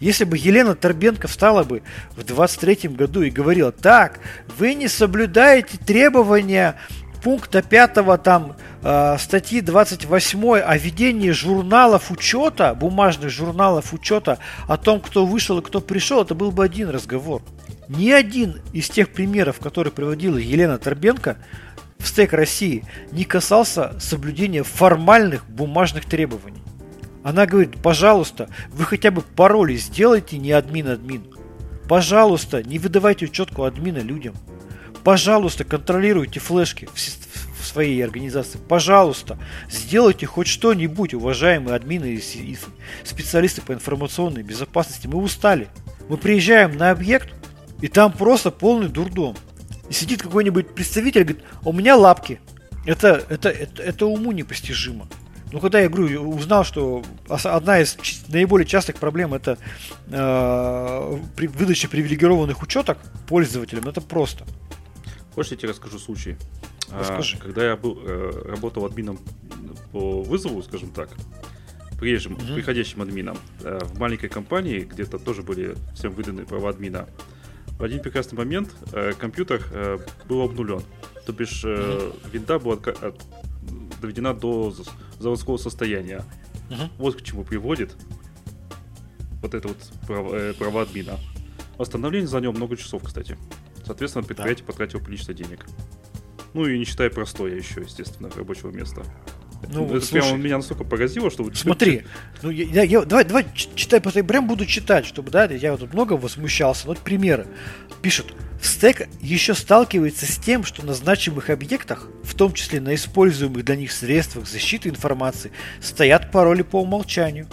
Если бы Елена Торбенко встала бы в двадцать третьем году и говорила, так, вы не соблюдаете требования пункта пятого там, э, статьи двадцать восемь о ведении журналов учета, бумажных журналов учета, о том, кто вышел и кто пришел, это был бы один разговор. Ни один из тех примеров, которые приводила Елена Торбенко, ФСТЭК России не касался соблюдения формальных бумажных требований. Она говорит: пожалуйста, вы хотя бы пароли сделайте не админ-админ. Пожалуйста, не выдавайте учетку админа людям. Пожалуйста, контролируйте флешки в своей организации. Пожалуйста, сделайте хоть что-нибудь, уважаемые админы и специалисты по информационной безопасности. Мы устали. Мы приезжаем на объект, и там просто полный дурдом. И сидит какой-нибудь представитель, говорит: у меня лапки. Это, это, это, это уму непостижимо. Ну, когда я говорю, узнал, что одна из наиболее частых проблем — это э, выдача привилегированных учеток пользователям, это просто. Хочешь, я тебе расскажу случай? Расскажи. А, когда я был, работал админом по вызову, скажем так, приезжим, угу. приходящим админом, в маленькой компании, где-то тоже были всем выданы права админа, в один прекрасный момент компьютер был обнулен. То бишь, угу. винда была от... доведена до заводского состояния. Uh-huh. Вот к чему приводит вот это вот право, э, право админа. Восстановление заняло много часов, кстати. Соответственно, предприятие да. потратило прилично денег. Ну и не считая простое еще, естественно, рабочего места. Ну, это слушай, прямо меня настолько поразило, что... Смотри, ну, я, я, давай, давай читай, я прям буду читать, чтобы, да, я тут много возмущался. Вот примеры. Пишут: ФСТЭК еще сталкивается с тем, что на значимых объектах, в том числе на используемых для них средствах защиты информации, стоят пароли по умолчанию.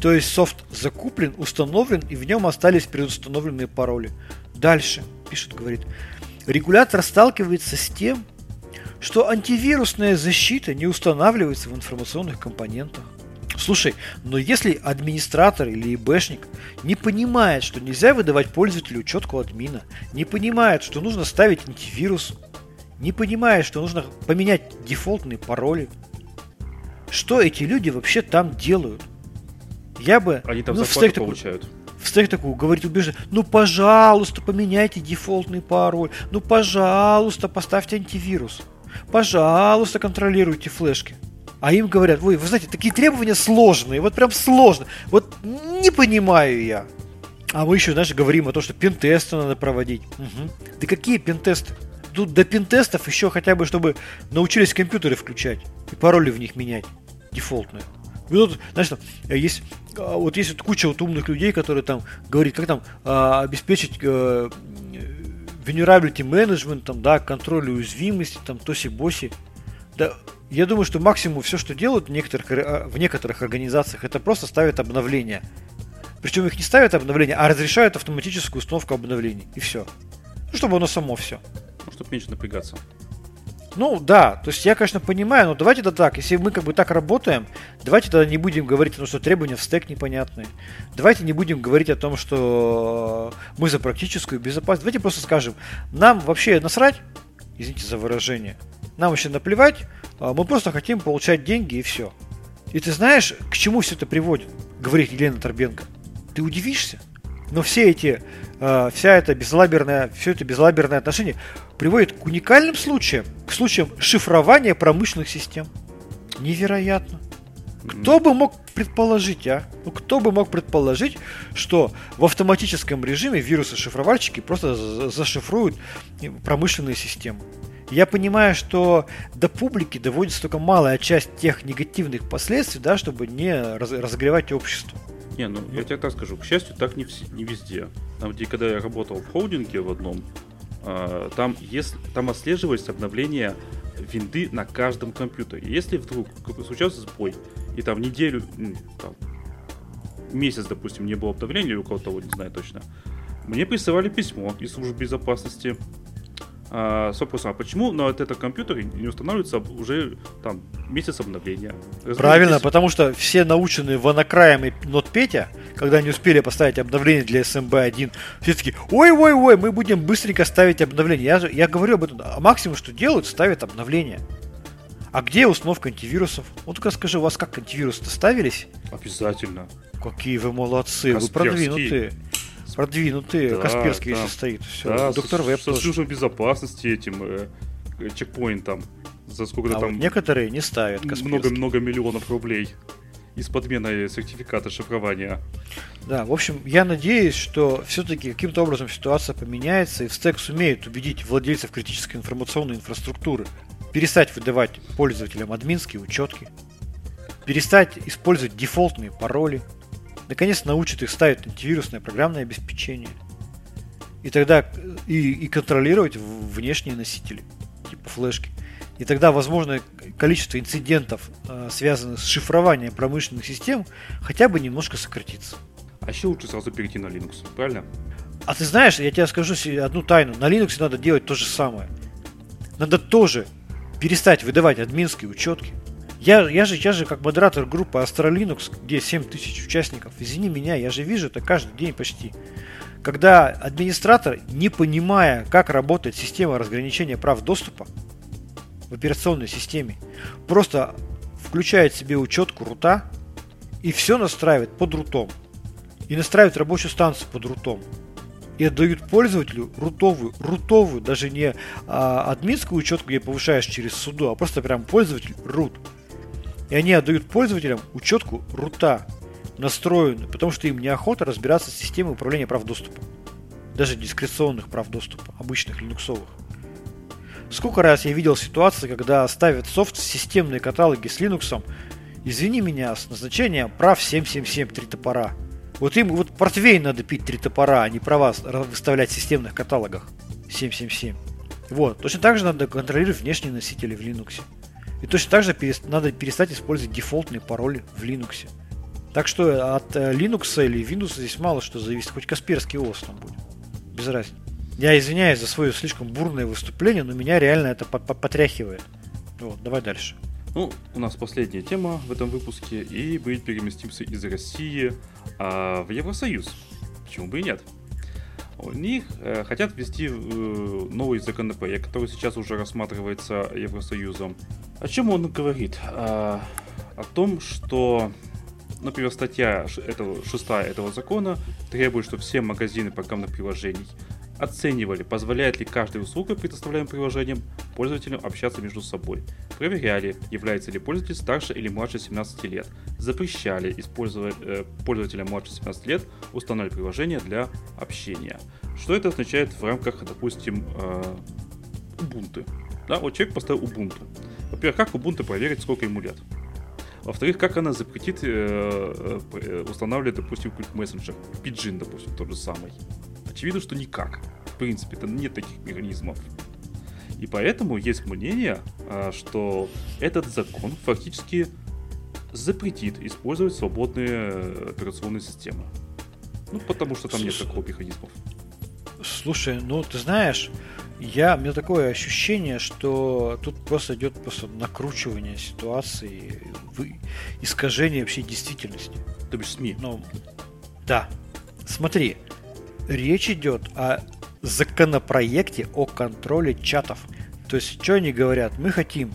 То есть софт закуплен, установлен, и в нем остались предустановленные пароли. Дальше, пишет, говорит, регулятор сталкивается с тем, что антивирусная защита не устанавливается в информационных компонентах. Слушай, но если администратор или ИБшник не понимает, что нельзя выдавать пользователю учетку админа, не понимает, что нужно ставить антивирус, не понимает, что нужно поменять дефолтные пароли, что эти люди вообще там делают? Я бы... Они там ну, зарплату такой... получают. Встать такую, говорит убежден: ну пожалуйста, поменяйте дефолтный пароль, ну пожалуйста, поставьте антивирус, пожалуйста, контролируйте флешки. А им говорят: ой, вы знаете, такие требования сложные, вот прям сложно, вот не понимаю я. А мы еще, знаешь, говорим о том, что пентесты надо проводить. Угу. Да какие пентесты? Тут до пентестов еще хотя бы, чтобы научились компьютеры включать и пароли в них менять, дефолтные. И тут, знаешь, там, есть, вот есть вот куча вот умных людей, которые там говорят, как там а, обеспечить а, vulnerability management, там, да, контроль уязвимости, там, тоси-боси. Да, я думаю, что максимум все, что делают в некоторых, в некоторых организациях, это просто ставят обновления. Причем их не ставят обновления, а разрешают автоматическую установку обновлений. И все. Ну, чтобы оно само все. Ну, чтобы меньше напрягаться. Ну да, то есть я, конечно, понимаю, но давайте это так, если мы как бы так работаем, давайте тогда не будем говорить о том, что требования в стэк непонятные, давайте не будем говорить о том, что мы за практическую безопасность, давайте просто скажем, нам вообще насрать, извините за выражение, нам вообще наплевать, мы просто хотим получать деньги и все. И ты знаешь, к чему все это приводит, говорит Елена Торбенко, ты удивишься? Но все эти, э, вся это безлаберное, все это безлаберное отношение приводит к уникальным случаям, к случаям шифрования промышленных систем. Невероятно. Кто бы мог предположить, а? Ну, кто бы мог предположить, что в автоматическом режиме вирусы-шифровальщики просто зашифруют промышленные системы? Я понимаю, что до публики доводится только малая часть тех негативных последствий, да, чтобы не раз- разогревать общество. Не, ну я тебе так скажу, к счастью, так не, вс- не везде. Там, где когда я работал в холдинге в одном, э, там, если, там отслеживались обновления винды на каждом компьютере. Если вдруг случался сбой, и там неделю, там, месяц, допустим, не было обновления, у кого-то, не знаю точно, мне присылали письмо из службы безопасности э, с вопросом, а почему на вот этот компьютер не устанавливается уже там месяц обновления. Правильно, потому что все наученные ванакраем и нотпетя, когда не успели поставить обновление для эс эм бэ один, все такие: ой-ой-ой, мы будем быстренько ставить обновление. Я, же, я говорю об этом, а максимум, что делают, ставят обновление. А где установка антивирусов? Вот скажи, у вас как антивирусы-то ставились? Обязательно. Какие вы молодцы, вы продвинутые. Продвинутые, да, Касперский да, стоит. Все, да, доктор Веб тоже. С службой безопасности этим э, чекпоинтом. За сколько-то а там вот некоторые не ставят Касперский. Много-много миллионов рублей из подмены сертификата шифрования. Да, в общем, я надеюсь, что все-таки каким-то образом ситуация поменяется, и ФСТЭК сумеет убедить владельцев критической информационной инфраструктуры перестать выдавать пользователям админские учетки, перестать использовать дефолтные пароли, наконец научат их ставить антивирусное программное обеспечение и тогда и, и контролировать внешние носители, типа флешки. И тогда возможное количество инцидентов, связанных с шифрованием промышленных систем, хотя бы немножко сократится. А еще лучше сразу перейти на Linux, правильно? А ты знаешь, я тебе скажу одну тайну. На Linux надо делать то же самое. Надо тоже перестать выдавать админские учетки. Я, я, же, я же как модератор группы Астра Linux, где семь тысяч участников, извини меня, я же вижу это каждый день почти. Когда администратор, не понимая, как работает система разграничения прав доступа в операционной системе, просто включает себе учетку рута и все настраивает под рутом. И настраивает рабочую станцию под рутом. И отдают пользователю рутовую, рутовую, даже не а, админскую учетку, где повышаешь через суду, а просто прям пользователь рут. И они отдают пользователям учетку рута настроенную, потому что им неохота разбираться с системой управления прав доступа. Даже дискреционных прав доступа, обычных линуксовых. Сколько раз я видел ситуации, когда ставят софт в системные каталоги с Linux, извини меня, с назначением прав семь семь семь, три топора. Вот им вот портвейн надо пить три топора, а не права выставлять в системных каталогах семь семь семь. Вот. Точно так же надо контролировать внешние носители в Linux. И точно так же перест... надо перестать использовать дефолтные пароли в Linux. Так что от Linux или Windows здесь мало что зависит. Хоть Касперский ОС там будет. Без разницы. Я извиняюсь за свое слишком бурное выступление, но меня реально это потряхивает. Вот, давай дальше. Ну, у нас последняя тема в этом выпуске, и мы переместимся из России а, в Евросоюз. Почему бы и нет? У них а, хотят ввести э, новый законопроект, который сейчас уже рассматривается Евросоюзом. О чем он говорит? А, о том, что, например, статья этого, шестая этого закона требует, что все магазины программных приложений оценивали, позволяет ли каждая услуга, предоставляемая приложением, пользователям общаться между собой. Проверяли, является ли пользователь старше или младше семнадцати лет. Запрещали использовать э, пользователям младше семнадцати лет устанавливать приложение для общения. Что это означает в рамках, допустим, э, Ubuntu? Да, вот человек поставил Ubuntu. Во-первых, как Ubuntu проверить, сколько ему лет? Во-вторых, как она запретит э, э, устанавливать, допустим, какой-то мессенджер? Pidgin, допустим, тот же самый. Очевидно, что никак. В принципе, там нет таких механизмов. И поэтому есть мнение, что этот закон фактически запретит использовать свободные операционные системы. Ну, потому что там слушай, нет такого механизмов. Слушай, ну ты знаешь, я, у меня такое ощущение, что тут просто идет просто накручивание ситуации, искажение вообще действительности. То бишь СМИ. Ну, да. Смотри. Речь идет о законопроекте о контроле чатов. То есть, что они говорят? Мы хотим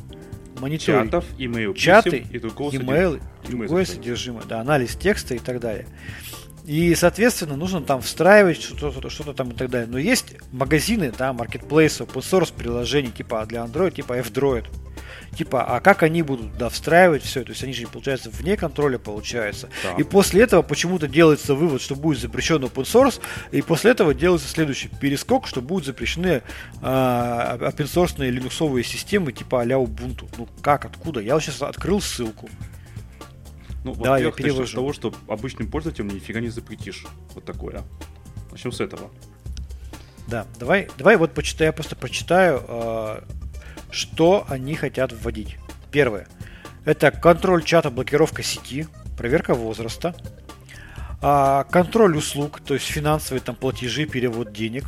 мониторить чатов, email, чаты, писем, и другого email, содержимое. другое содержимое, да, анализ текста и так далее. И, соответственно, нужно там встраивать что-то, что-то там и так далее. Но есть магазины, да, маркетплейсы, open source приложений типа для Android, типа F-Droid. Типа, а как они будут да, встраивать все? То есть они же, получается, вне контроля получается. Да. И после этого почему-то делается вывод, что будет запрещен open source, и после этого делается следующий перескок, что будут запрещены э, open source-ные линуксовые системы типа а-ля Ubuntu. Ну как, откуда? Я вот сейчас открыл ссылку. Ну, да, я перевожу. От того, что обычным пользователям нифига не запретишь. Вот такое. Начнем с этого. Да, давай, давай вот почитаю, я просто прочитаю... Э, Что они хотят вводить? Первое. Это контроль чата, блокировка сети, проверка возраста, контроль услуг, то есть финансовые там, платежи, перевод денег,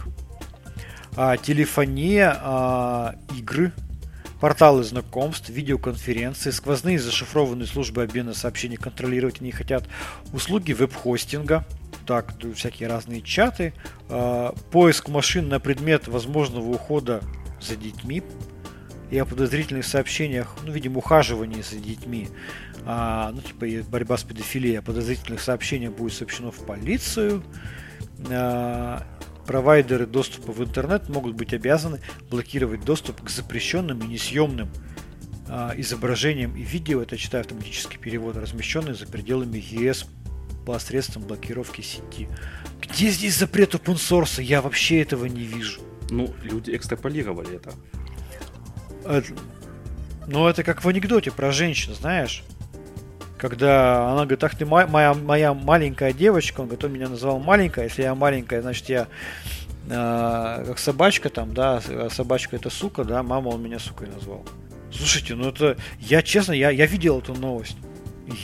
телефония, игры, порталы знакомств, видеоконференции, сквозные зашифрованные службы обмена сообщений контролировать они хотят, услуги веб-хостинга, так, всякие разные чаты, поиск машин на предмет возможного ухода за детьми, и о подозрительных сообщениях, ну, видимо, ухаживании за детьми, а, ну, типа борьба с педофилией, о подозрительных сообщениях будет сообщено в полицию. А, провайдеры доступа в интернет могут быть обязаны блокировать доступ к запрещенным и несъемным а, изображениям и видео, это читаю автоматический перевод, размещенные за пределами ЕС посредством блокировки сети. Где здесь запрет open source? Я вообще этого не вижу. Ну, люди экстраполировали это. Ну, это как в анекдоте про женщину, знаешь. Когда она говорит, ах ты моя, моя, моя маленькая девочка, он говорит, он меня называл маленькая, если я маленькая, значит я э, как собачка там, да, собачка это сука, да, мама он меня сукой назвал. Слушайте, ну это, я честно, я, я видел эту новость,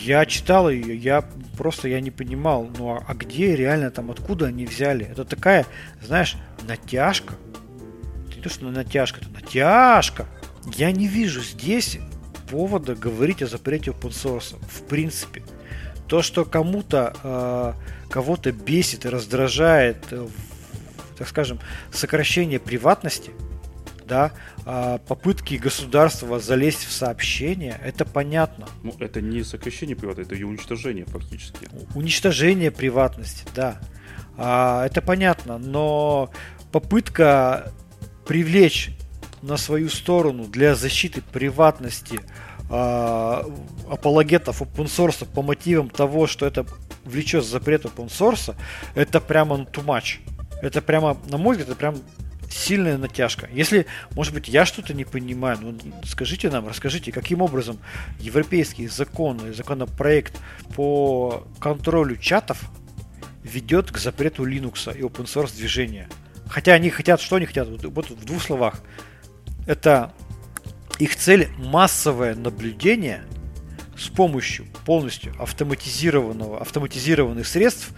я читал ее, я просто, я не понимал, ну а, а где реально там, откуда они взяли? Это такая, знаешь, натяжка, не то что натяжка, это натяжка, я не вижу здесь повода говорить о запрете open source. В принципе, то, что кому-то э, кого-то бесит и раздражает, э, в, так скажем, сокращение приватности, да, э, попытки государства залезть в сообщения, это понятно. Ну, это не сокращение приватности, это ее уничтожение фактически. Уничтожение приватности, да. Э, это понятно, но попытка привлечь на свою сторону для защиты приватности э, апологетов open source по мотивам того, что это влечет запрет open source, это прямо ну, too much. Это прямо, на мой взгляд, это прям сильная натяжка. Если, может быть, я что-то не понимаю, ну, скажите нам, расскажите, каким образом европейский закон, законопроект по контролю чатов ведет к запрету Linux и open source движения. Хотя они хотят, что они хотят, вот, вот в двух словах. Это их цель — массовое наблюдение с помощью полностью автоматизированного, автоматизированных средств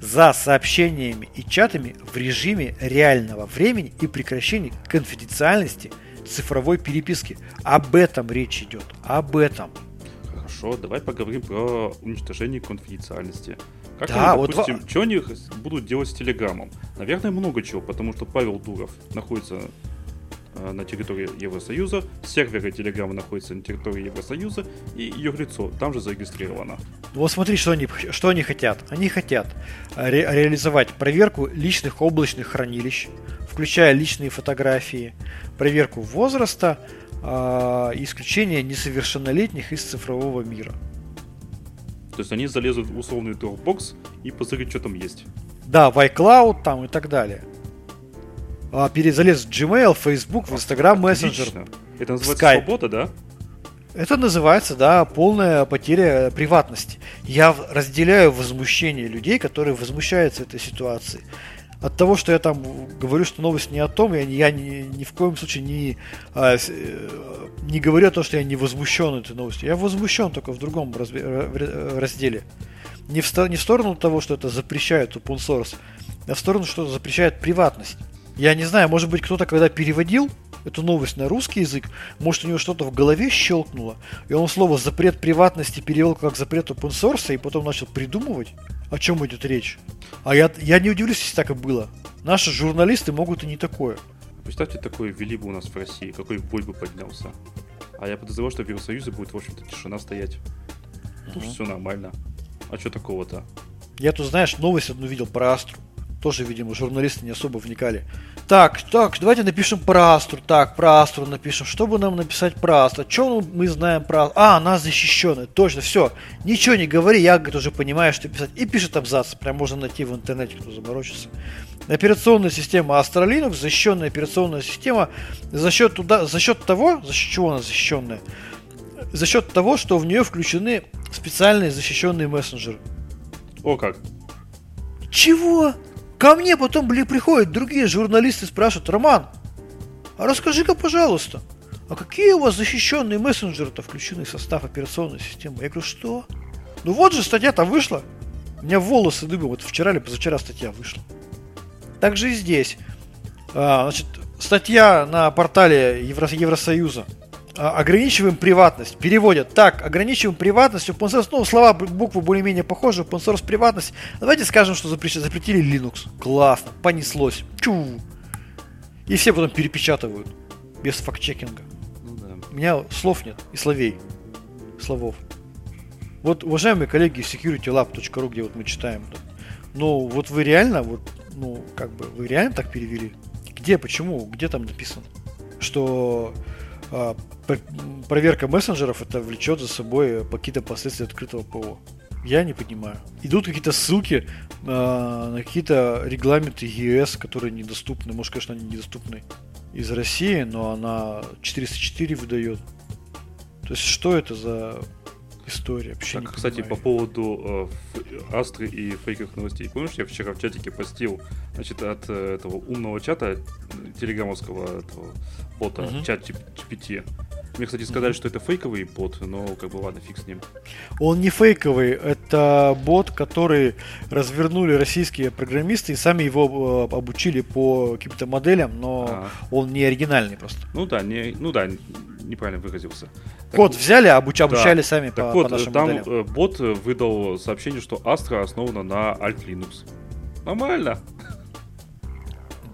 за сообщениями и чатами в режиме реального времени и прекращении конфиденциальности цифровой переписки. Об этом речь идет. Об этом. Хорошо, давай поговорим про уничтожение конфиденциальности. Как да, они, допустим, вот... что они будут делать с Телеграмом? Наверное, много чего, потому что Павел Дуров находится... на территории Евросоюза, серверы Телеграма находятся на территории Евросоюза, и юрлицо там же зарегистрировано. Вот смотри, что они, что они хотят. Они хотят ре- реализовать проверку личных облачных хранилищ, включая личные фотографии, проверку возраста, э- исключение несовершеннолетних из цифрового мира. То есть они залезут в условный Dropbox и посмотрят, что там есть. Да, в iCloud там и так далее. Перезалез в Gmail, Facebook, в Instagram, Messenger. Это называется Skype. Свобода, да? Это называется, да, полная потеря приватности. Я разделяю возмущение людей, которые возмущаются этой ситуацией. От того, что я там говорю, что новость не о том, я, я ни, ни в коем случае не, не говорю о том, что я не возмущен этой новостью. Я возмущен только в другом разделе. Не в, не в сторону того, что это запрещает open source, а в сторону, что это запрещает приватность. Я не знаю, может быть, кто-то, когда переводил эту новость на русский язык, может, у него что-то в голове щелкнуло, и он слово «запрет приватности» перевел как «запрет open source», и потом начал придумывать, о чем идет речь. А я, я не удивлюсь, если так и было. Наши журналисты могут и не такое. Представьте, такое ввели бы у нас в России, какой вой бы поднялся. А я подозреваю, что в Евросоюзе будет, в общем-то, тишина стоять. Потому что все нормально. А что такого-то? Я тут, знаешь, новость одну видел про Астру. Тоже, видимо, журналисты не особо вникали. Так, так, давайте напишем про Астру. Так, про Астру напишем. Что бы нам написать про Астру? Что мы знаем про Астру? А, она защищена. Точно, все. Ничего не говори, я, говорит, уже понимаю, что писать. И пишет абзац. Прям можно найти в интернете, кто заморочится. Операционная система Astra Linux, защищенная операционная система. За счет, туда, за счет того, за счет чего она защищенная? За счет того, что в нее включены специальные защищенные мессенджеры. О как. Чего? Ко мне потом, блин, приходят другие журналисты, спрашивают: Роман, а расскажи-ка, пожалуйста, а какие у вас защищенные мессенджеры-то включены в состав операционной системы? Я говорю, что? Ну вот же статья-то вышла. У меня волосы дыбом, вот вчера или позавчера статья вышла. Так же и здесь. А, значит, статья на портале Евро- Евросоюза. Ограничиваем приватность. Переводят. Так, ограничиваем приватность. Open source, ну, слова, буквы более-менее похожи. Open source, приватность. Давайте скажем, что запрещ... запретили Linux. Классно. Понеслось. Чу. И все потом перепечатывают. Без факт-чекинга. Ну, да. У меня слов нет. И словей. Словов. Вот, уважаемые коллеги из security lab dot ru, где вот мы читаем. Ну, вот вы реально, вот, ну, как бы, вы реально так перевели? Где, почему, где там написано? Что... проверка мессенджеров это влечет за собой какие-то последствия открытого ПО. Я не понимаю. Идут какие-то ссылки э, на какие-то регламенты ЕС, которые недоступны. Может, конечно, они недоступны из России, но она четыреста четыре выдает. То есть что это за история? Вообще так, кстати, по поводу э, Астры и фейковых новостей. Помнишь, я вчера в чатике постил, значит, от э, этого умного чата телеграмовского этого бота, uh-huh. чат джи пи ти. Мне, кстати, сказали, uh-huh. что это фейковый бот, но как бы ладно, фиг с ним. Он не фейковый, это бот, который развернули российские программисты и сами его э, обучили по каким-то моделям, но а. он не оригинальный просто. Ну да, не, ну да, неправильно выразился. Код так, взяли, обуч, обучали да. сами так по, вот, по нашим там моделям. Бот выдал сообщение, что Astra основана на Alt Linux. Нормально.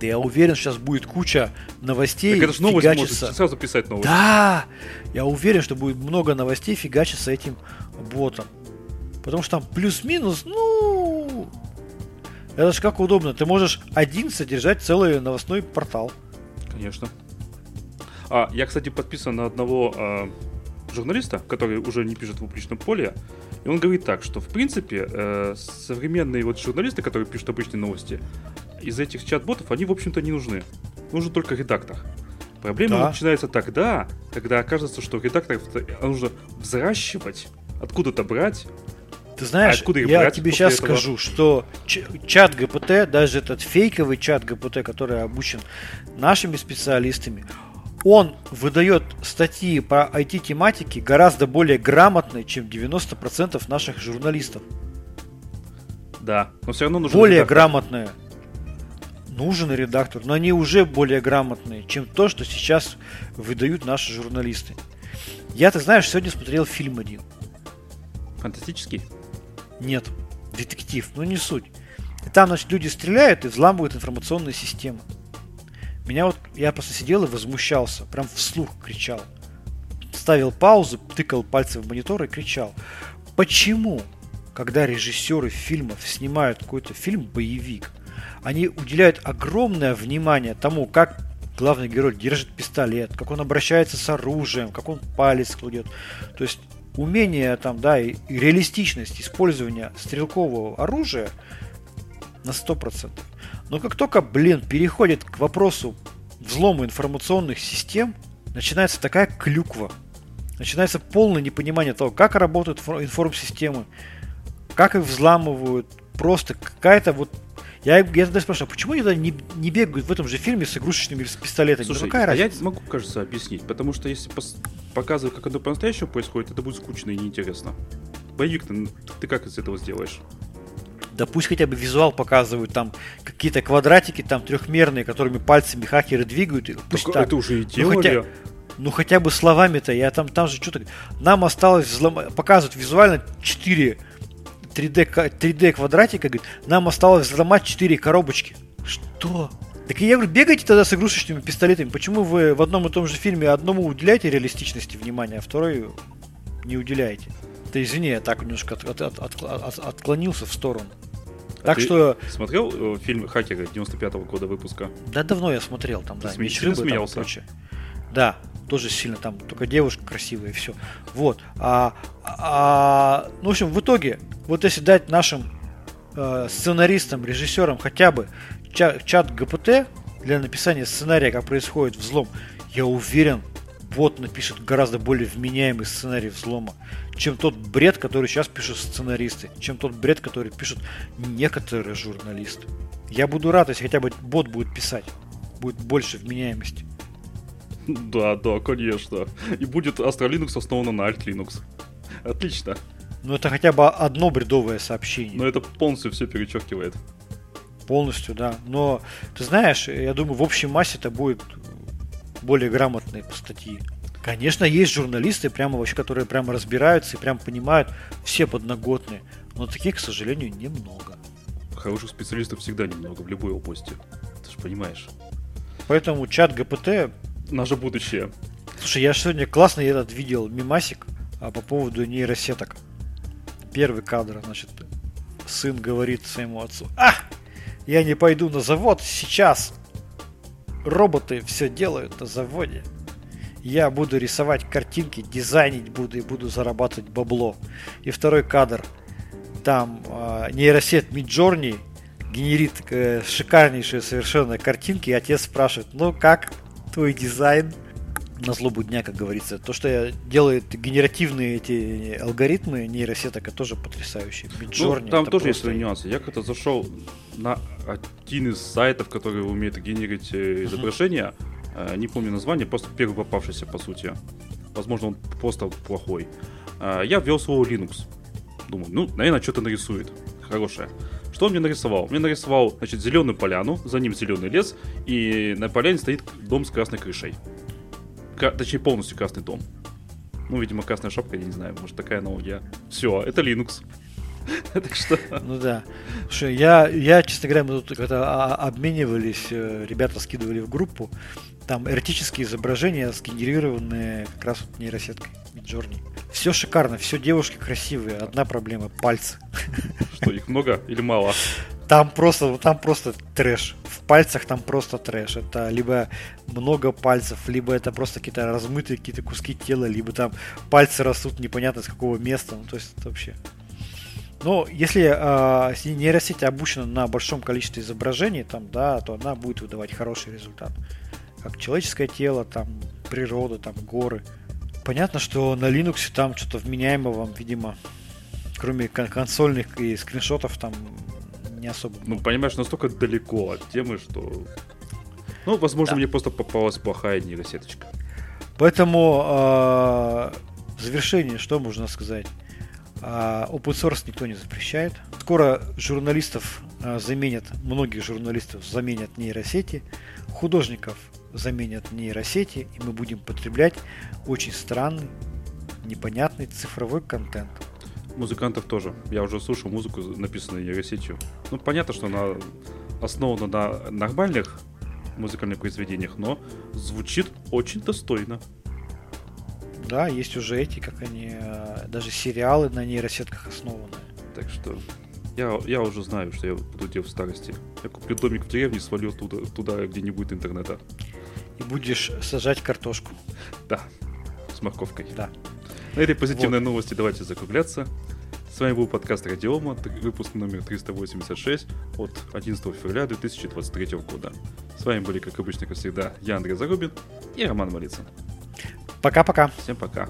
Да я уверен, сейчас будет куча новостей. Так это же новость, фигачится. Можешь сразу писать новость. Да, я уверен, что будет много новостей фигачиться этим ботом. Потому что там плюс-минус, ну... Это же как удобно. Ты можешь один содержать целый новостной портал. Конечно. А, я, кстати, подписан на одного э, журналиста, который уже не пишет в публичном поле. И он говорит так, что, в принципе, э, современные вот журналисты, которые пишут обычные новости, из этих чат-ботов, они, в общем-то, не нужны. Нужен только редактор. Проблема да. начинается тогда, когда окажется, что редакторов нужно взращивать, откуда-то брать. Ты знаешь, а я тебе сейчас этого? скажу, что ч- чат ГПТ, даже этот фейковый чат ГПТ, который обучен нашими специалистами, он выдает статьи по ай ти-тематике гораздо более грамотные, чем девяносто процентов наших журналистов. Да, но все равно нужно более редактор. грамотные. Нужен редактор, но они уже более грамотные, чем то, что сейчас выдают наши журналисты. Я, ты знаешь, сегодня смотрел фильм один. Фантастический? Нет, детектив, но не суть. И там, значит, люди стреляют и взламывают информационные системы. Меня вот, я просто сидел и возмущался, прям вслух кричал. Ставил паузу, тыкал пальцем в монитор и кричал. Почему, когда режиссеры фильмов снимают какой-то фильм-боевик, они уделяют огромное внимание тому, как главный герой держит пистолет, как он обращается с оружием, как он палец кладет. То есть умение там, да, и реалистичность использования стрелкового оружия на сто процентов. Но как только, блин, переходит к вопросу взлома информационных систем, начинается такая клюква. Начинается полное непонимание того, как работают информ-системы, как их взламывают. Просто какая-то вот... Я, я тогда спрашиваю, почему они не, не бегают в этом же фильме с игрушечными пистолетами? Слушай, ну, какая разница? Я могу, кажется, объяснить, потому что если пос- показывать, как оно по-настоящему происходит, это будет скучно и неинтересно. Боевик, ты, ты как из этого сделаешь? Да пусть хотя бы визуал показывают, там какие-то квадратики там трехмерные, которыми пальцами хакеры двигают. И пусть так, так. Это уже и делали. Ну хотя, ну, хотя бы словами-то, я там, там же что-то... Нам осталось взлом... показывать визуально четыре... три дэ, три дэ квадратика, говорит, нам осталось взломать четыре коробочки. Что? Так я говорю, бегайте тогда с игрушечными пистолетами. Почему вы в одном и том же фильме одному уделяете реалистичности внимания, а второй не уделяете? Да извини, я так немножко от, от, от, от, отклонился в сторону. А так ты что... смотрел фильм «Хакеры» девяносто пятого года выпуска? Да, давно я смотрел. Там, да, смеш... рыбы, смеялся. Там, да, тоже сильно там, только девушка красивая и все. Вот. А, а, ну, в общем, в итоге... Вот если дать нашим э, сценаристам, режиссерам хотя бы ча- чат ГПТ для написания сценария, как происходит взлом, я уверен, бот напишет гораздо более вменяемый сценарий взлома, чем тот бред, который сейчас пишут сценаристы, чем тот бред, который пишут некоторые журналисты. Я буду рад, если хотя бы бот будет писать, будет больше вменяемости. Да, да, конечно. И будет Astra Linux основана на Alt Linux. Отлично. Ну, это хотя бы одно бредовое сообщение. Но это полностью все перечеркивает. Полностью, да. Но, ты знаешь, я думаю, в общей массе это будет более грамотные статьи. Конечно, есть журналисты, прямо вообще, которые прямо разбираются и прям понимают, все подноготные. Но таких, к сожалению, немного. Хороших специалистов всегда немного, в любой области. Ты же понимаешь. Поэтому чат ГПТ... Наше будущее. Слушай, я сегодня классно этот видел мемасик по поводу нейросеток. Первый кадр, значит, сын говорит своему отцу: а, я не пойду на завод сейчас. Роботы все делают на заводе. Я буду рисовать картинки, дизайнить буду и буду зарабатывать бабло. И второй кадр. Там э, нейросеть Midjourney генерит э, шикарнейшие совершенно картинки. И отец спрашивает: ну как твой дизайн? на злобу дня, как говорится. То, что делают генеративные эти алгоритмы нейросеток, это тоже потрясающе. Midjourney, ну, там тоже просто... есть свои нюансы. Я как-то зашел на один из сайтов, который умеет генерить изображения. Uh-huh. Не помню название, просто первый попавшийся, по сути. Возможно, он просто плохой. Я ввел слово Linux. Думаю, ну, наверное, что-то нарисует хорошее. Что он мне нарисовал? Мне нарисовал, значит, зеленую поляну, за ним зеленый лес, и на поляне стоит дом с красной крышей. К- точнее, полностью красный дом. Ну, видимо, красная шапка, я не знаю, может, такая аналогия. Все, это Linux. Так что... Ну да. Слушай, я, я, честно говоря, мы тут как-то обменивались, ребята скидывали в группу, там эротические изображения, сгенерированные как раз вот нейросеткой Midjourney. Все шикарно, все девушки красивые, одна проблема – пальцы. Что, их много или мало? Там просто, там просто трэш. В пальцах там просто трэш. Это либо много пальцев, либо это просто какие-то размытые какие-то куски тела, либо там пальцы растут непонятно с какого места. Ну, то есть это вообще... Но если э, нейросеть обучена на большом количестве изображений, там, да, то она будет выдавать хороший результат. Как человеческое тело, там, природа, там, горы. Понятно, что на Linux там что-то вменяемого, видимо, кроме кон- консольных и скриншотов, там не особо. Ну, понимаешь, настолько далеко от темы, что... Ну, возможно, да. Мне просто попалась плохая нейросеточка. Поэтому э, в завершение что можно сказать? А open source никто не запрещает. Скоро журналистов а, заменят, многих журналистов заменят нейросети, художников заменят нейросети, и мы будем потреблять очень странный, непонятный цифровой контент. Музыкантов тоже. Я уже слушал музыку, написанную нейросетью. Ну, понятно, что она основана на нормальных музыкальных произведениях, но звучит очень достойно. Да, есть уже эти, как они, даже сериалы на нейросетках основаны. Так что я, я уже знаю, что я буду делать в старости. Я куплю домик в деревне и свалю туда, туда, где не будет интернета. И будешь сажать картошку. Да, с морковкой. Да. На этой позитивной вот. Новости давайте закругляться. С вами был подкаст Радиома, выпуск номер триста восемьдесят шесть от одиннадцатого февраля две тысячи двадцать третьего года. С вами были, как обычно, как всегда, я, Андрей Зарубин и Роман Малицын. Пока-пока. Всем пока.